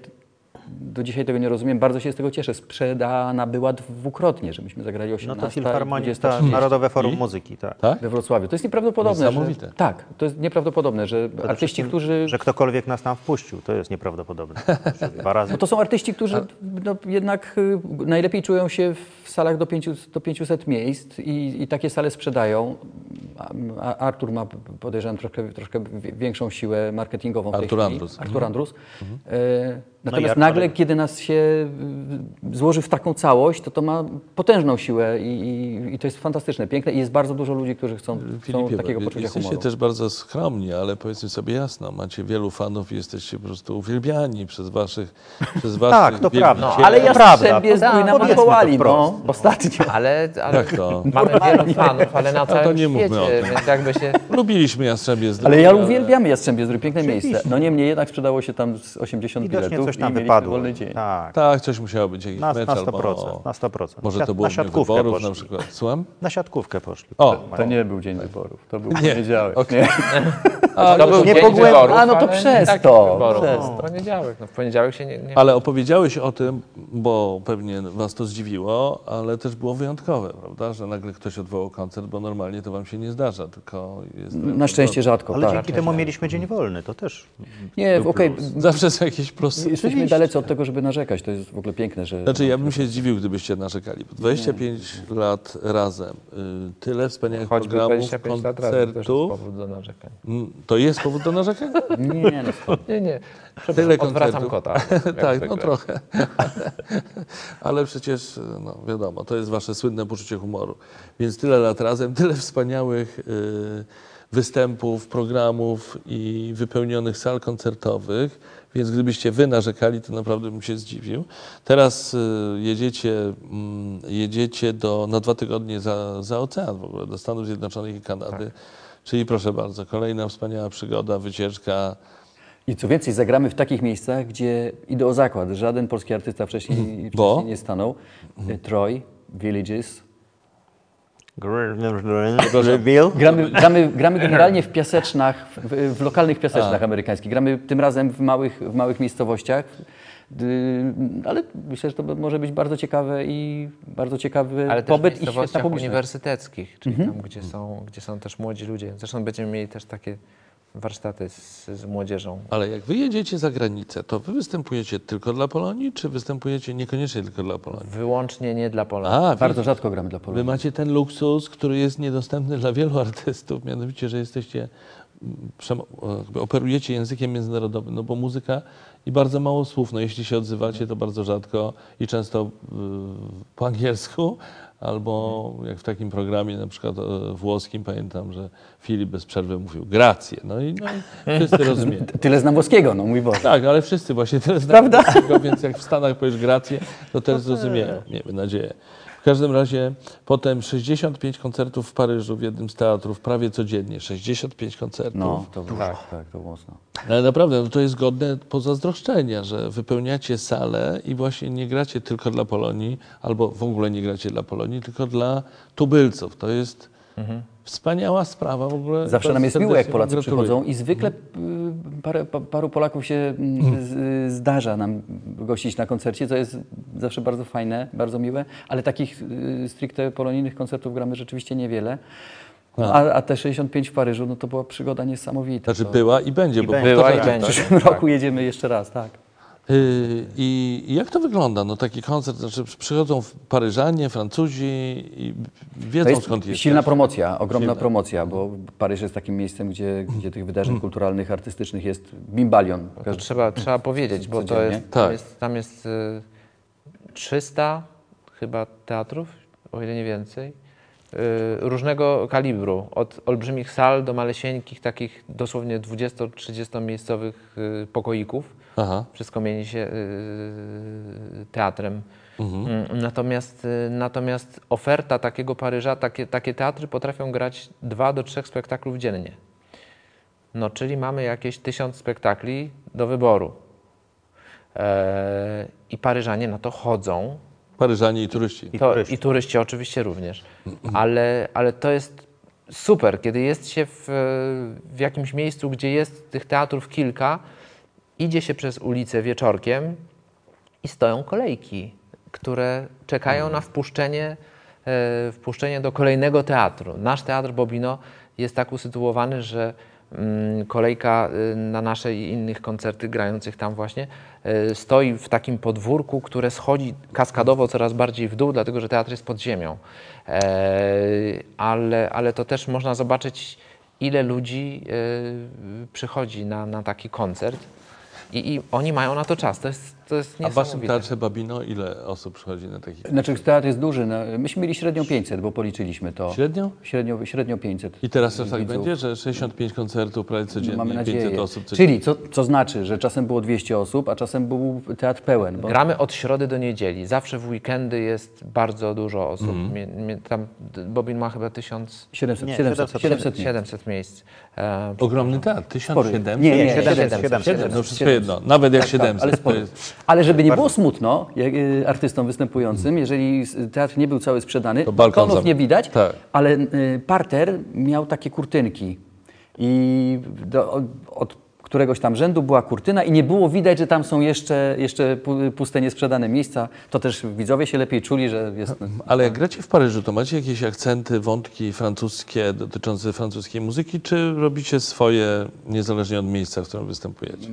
do dzisiaj tego nie rozumiem, bardzo się z tego cieszę, sprzedana była dwukrotnie, że myśmy zagrali 18. No to Filharmonia, Narodowe Forum Muzyki, we Wrocławiu. To jest nieprawdopodobne. Niesamowite. To jest nieprawdopodobne, że artyści, którzy... Że ktokolwiek nas tam wpuścił, to jest nieprawdopodobne. Dwa razy. No to są artyści, którzy jednak najlepiej czują się w salach do 500 miejsc i takie sale sprzedają. Artur ma, podejrzewam, troszkę większą siłę marketingową. Artur Andrus. Natomiast nagle, kiedy nas się złoży w taką całość, to ma potężną siłę i to jest fantastyczne, piękne i jest bardzo dużo ludzi, którzy chcą takiego poczucia humoru. Jesteście też bardzo skromni, ale powiedzmy sobie jasno, macie wielu fanów i jesteście po prostu uwielbiani przez waszych Tak, to prawda. No, ale ja sobie zbój ostatnio. Ale mamy wielu fanów, ale na całym świecie. Więc jakby się... Lubiliśmy Jastrzębie Zdrój. Ale ja uwielbiamy Jastrzębie Zdrój, piękne miejsce. No niemniej jednak sprzedało się tam z 80 biletów. Coś tam wypadło. Tak, coś musiało być. Jakiś mecz na 100%. Może to było dzień wyborów poszli. Na przykład. Słucham? Na siatkówkę poszli. To nie był dzień wyborów. To był poniedziałek. Okay. To był dzień wyborów. No to przez to. Poniedziałek. W poniedziałek się nie... Ale opowiedziałeś o tym, bo pewnie was to zdziwiło, ale też było wyjątkowe, prawda? Że nagle ktoś odwołał koncert, bo normalnie to wam się nie zdarza. Tylko jest... Na szczęście rzadko. Ale dzięki temu mieliśmy dzień wolny. To też... Nie, okej. Zawsze są jakieś plusy. Jesteśmy dalece od tego, żeby narzekać. To jest w ogóle piękne, że... Znaczy, ja bym się zdziwił, gdybyście narzekali. 25 lat razem. Tyle wspaniałych programów, 25 koncertów. To jest powód do narzekania? Nie. Tyle odwracam kota. Tak, trochę. Ale przecież, wiadomo, to jest wasze słynne poczucie humoru. Więc tyle lat razem, tyle wspaniałych występów, programów i wypełnionych sal koncertowych. Więc gdybyście wy narzekali, to naprawdę bym się zdziwił. Teraz jedziecie na 2 tygodnie za ocean w ogóle, do Stanów Zjednoczonych i Kanady. Tak. Czyli proszę bardzo, kolejna wspaniała przygoda, wycieczka. I co więcej, zagramy w takich miejscach, gdzie idę o zakład. Żaden polski artysta wcześniej nie stanął. Troy, Villages. Gramy generalnie w piasecznach, w lokalnych piasecznach amerykańskich. Gramy tym razem w małych miejscowościach, ale myślę, że to może być bardzo ciekawe i bardzo ciekawy ale pobyt i świetna publiczność. Uniwersyteckich, czyli tam, gdzie są też młodzi ludzie. Zresztą będziemy mieli też takie warsztaty z młodzieżą. Ale jak wy jedziecie za granicę, to wy występujecie tylko dla Polonii, czy występujecie niekoniecznie tylko dla Polonii? Wyłącznie nie dla Polonii. Bardzo rzadko gramy dla Polonii. Wy macie ten luksus, który jest niedostępny dla wielu artystów, mianowicie, że jesteście, operujecie językiem międzynarodowym, no bo muzyka i bardzo mało słów. No jeśli się odzywacie, to bardzo rzadko i często po angielsku, albo jak w takim programie na przykład włoskim, pamiętam, że Filip bez przerwy mówił grazie. No i wszyscy rozumieją. Tyle znam włoskiego, no mój Boże. Tak, ale wszyscy właśnie tyle znam włoskiego, więc jak w Stanach powiesz grazie, to też zrozumieją, miejmy nadzieję. W każdym razie potem 65 koncertów w Paryżu w jednym z teatrów, prawie codziennie. 65 koncertów. No, to dużo. Tak, to mocno. Ale naprawdę, no to jest godne pozazdroszczenia, że wypełniacie salę i właśnie nie gracie tylko dla Polonii, albo w ogóle nie gracie dla Polonii, tylko dla tubylców. To jest wspaniała sprawa w ogóle. Zawsze nam jest miło, jak Polacy przychodzą i zwykle paru Polaków się zdarza nam gościć na koncercie, co jest zawsze bardzo fajne, bardzo miłe, ale takich stricte polonijnych koncertów gramy rzeczywiście niewiele. A te 65 w Paryżu, no to była przygoda niesamowita. Znaczy była i będzie, bo była i będzie. W przyszłym roku jedziemy jeszcze raz, tak. I jak to wygląda, no taki koncert, znaczy przychodzą Paryżanie, Francuzi i wiedzą jest skąd jest. Silna promocja, ogromna promocja, bo Paryż jest takim miejscem, gdzie tych wydarzeń kulturalnych, artystycznych jest bimbalion. Trzeba powiedzieć, bo to jest, tam jest 300 chyba teatrów, o ile nie więcej, różnego kalibru, od olbrzymich sal do malesieńkich, takich dosłownie 20-30 miejscowych pokoików. Aha. Wszystko mieni się teatrem. Natomiast oferta takiego Paryża, takie teatry potrafią grać 2 do 3 spektaklów dziennie. No, czyli mamy jakieś 1000 spektakli do wyboru. I Paryżanie na to chodzą. Paryżanie i turyści. I turyści oczywiście również. Ale to jest super, kiedy jest się w jakimś miejscu, gdzie jest tych teatrów kilka, idzie się przez ulicę wieczorkiem i stoją kolejki, które czekają na wpuszczenie do kolejnego teatru. Nasz Teatr Bobino jest tak usytuowany, że kolejka na nasze i innych koncerty grających tam właśnie stoi w takim podwórku, które schodzi kaskadowo coraz bardziej w dół, dlatego że teatr jest pod ziemią. Ale to też można zobaczyć, ile ludzi przychodzi na taki koncert. I oni mają na to czas. To jest niesamowite. A w waszym Teatrze Bobino ile osób przychodzi na taki koncert? Znaczy teatr jest duży. Myśmy mieli średnio 500, bo policzyliśmy to. Średnio? Średnio 500. I teraz też tak będzie, że 65 koncertów prawie codziennie, mamy nadzieję. 500 osób codziennie. Czyli co znaczy, że czasem było 200 osób, a czasem był teatr pełen. Bo... Gramy od środy do niedzieli. Zawsze w weekendy jest bardzo dużo osób. Tam Bobin ma chyba 700 miejsc. Ogromny teatr. 1700? Nie, 700. No wszystko jedno. Nawet jak 700. Ale żeby nie było smutno artystom występującym, jeżeli teatr nie był cały sprzedany, balkonów nie widać, ale parter miał takie kurtynki i od któregoś tam rzędu była kurtyna i nie było widać, że tam są jeszcze puste, niesprzedane miejsca. To też widzowie się lepiej czuli, że jest... Ale jak gracie w Paryżu, to macie jakieś akcenty, wątki francuskie dotyczące francuskiej muzyki, czy robicie swoje niezależnie od miejsca, w którym występujecie?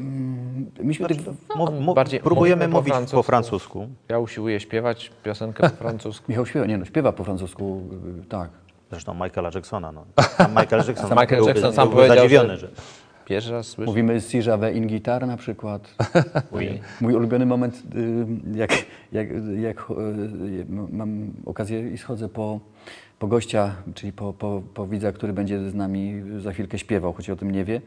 Próbujemy mówić po francusku. Ja usiłuję śpiewać piosenkę po francusku. Michał śpiewa po francusku, tak. Zresztą Michaela Jacksona. No. Michael Jackson sam powiedział, zadziwiony, że... Pierwszy raz słyszę. Mówimy si j'avais une guitare na przykład. Oui. Mój ulubiony moment, jak mam okazję i schodzę po gościa, czyli po widza, który będzie z nami za chwilkę śpiewał, choć o tym nie wie.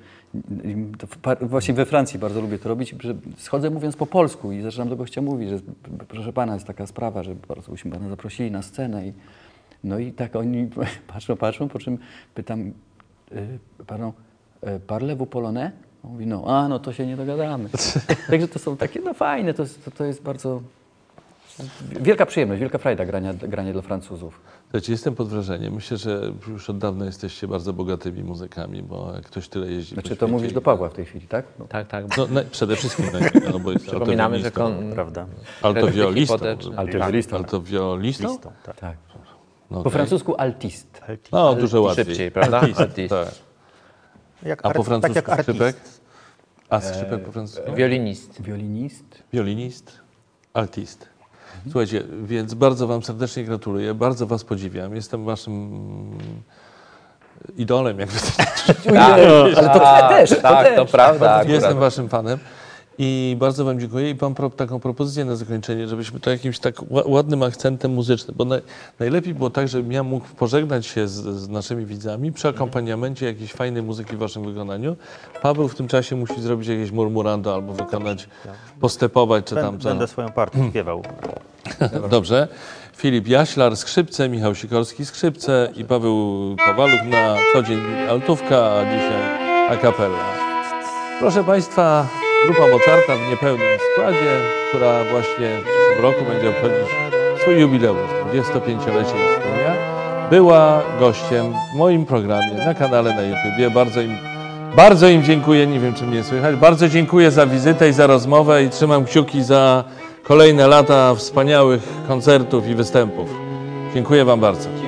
Właśnie we Francji bardzo lubię to robić, że schodzę mówiąc po polsku i zaczynam do gościa mówić, że proszę pana, jest taka sprawa, że bardzo byśmy pana zaprosili na scenę. I tak oni patrzą, po czym pytam panu, parle vous polonais? On mówi, no to się nie dogadamy. Także to są takie fajne, to jest bardzo wielka przyjemność, wielka frajda granie dla Francuzów. Słuchajcie, jestem pod wrażeniem. Myślę, że już od dawna jesteście bardzo bogatymi muzykami, bo jak ktoś tyle jeździ... Znaczy to mówisz do Pawła w tej chwili, tak? No. Tak. No, przede wszystkim, bo jest przypominamy, że prawda. Altowiolistą? Tak. No, po francusku altist. No, dużo łatwiej. Szybciej, prawda? Altist. Tak. Jak tak jak artyst. A skrzypek po francusku? Wiolinist. Wiolinist, altist. Słuchajcie, więc bardzo wam serdecznie gratuluję, bardzo was podziwiam. Jestem waszym idolem, jakby to prawda. Jestem waszym fanem. I bardzo wam dziękuję i mam taką propozycję na zakończenie, żebyśmy to jakimś tak ładnym akcentem muzycznym, bo najlepiej było tak, żebym ja mógł pożegnać się z naszymi widzami przy akompaniamencie jakiejś fajnej muzyki w waszym wykonaniu. Paweł w tym czasie musi zrobić jakieś murmurando albo wykonać, postepować czy tam co. Będę swoją partię śpiewał. Dobrze. Filip Jasiar, skrzypce, Michał Sikorski, skrzypce i Paweł Kowaluk na co dzień altówka, a dzisiaj a cappella. Proszę państwa, Grupa Mozarta w niepełnym składzie, która właśnie w przyszłym roku będzie obchodzić swój jubileusz, 25-lecie istnienia, była gościem w moim programie na kanale na YouTubie. Bardzo im dziękuję, nie wiem czy mnie słychać, bardzo dziękuję za wizytę i za rozmowę i trzymam kciuki za kolejne lata wspaniałych koncertów i występów. Dziękuję wam bardzo.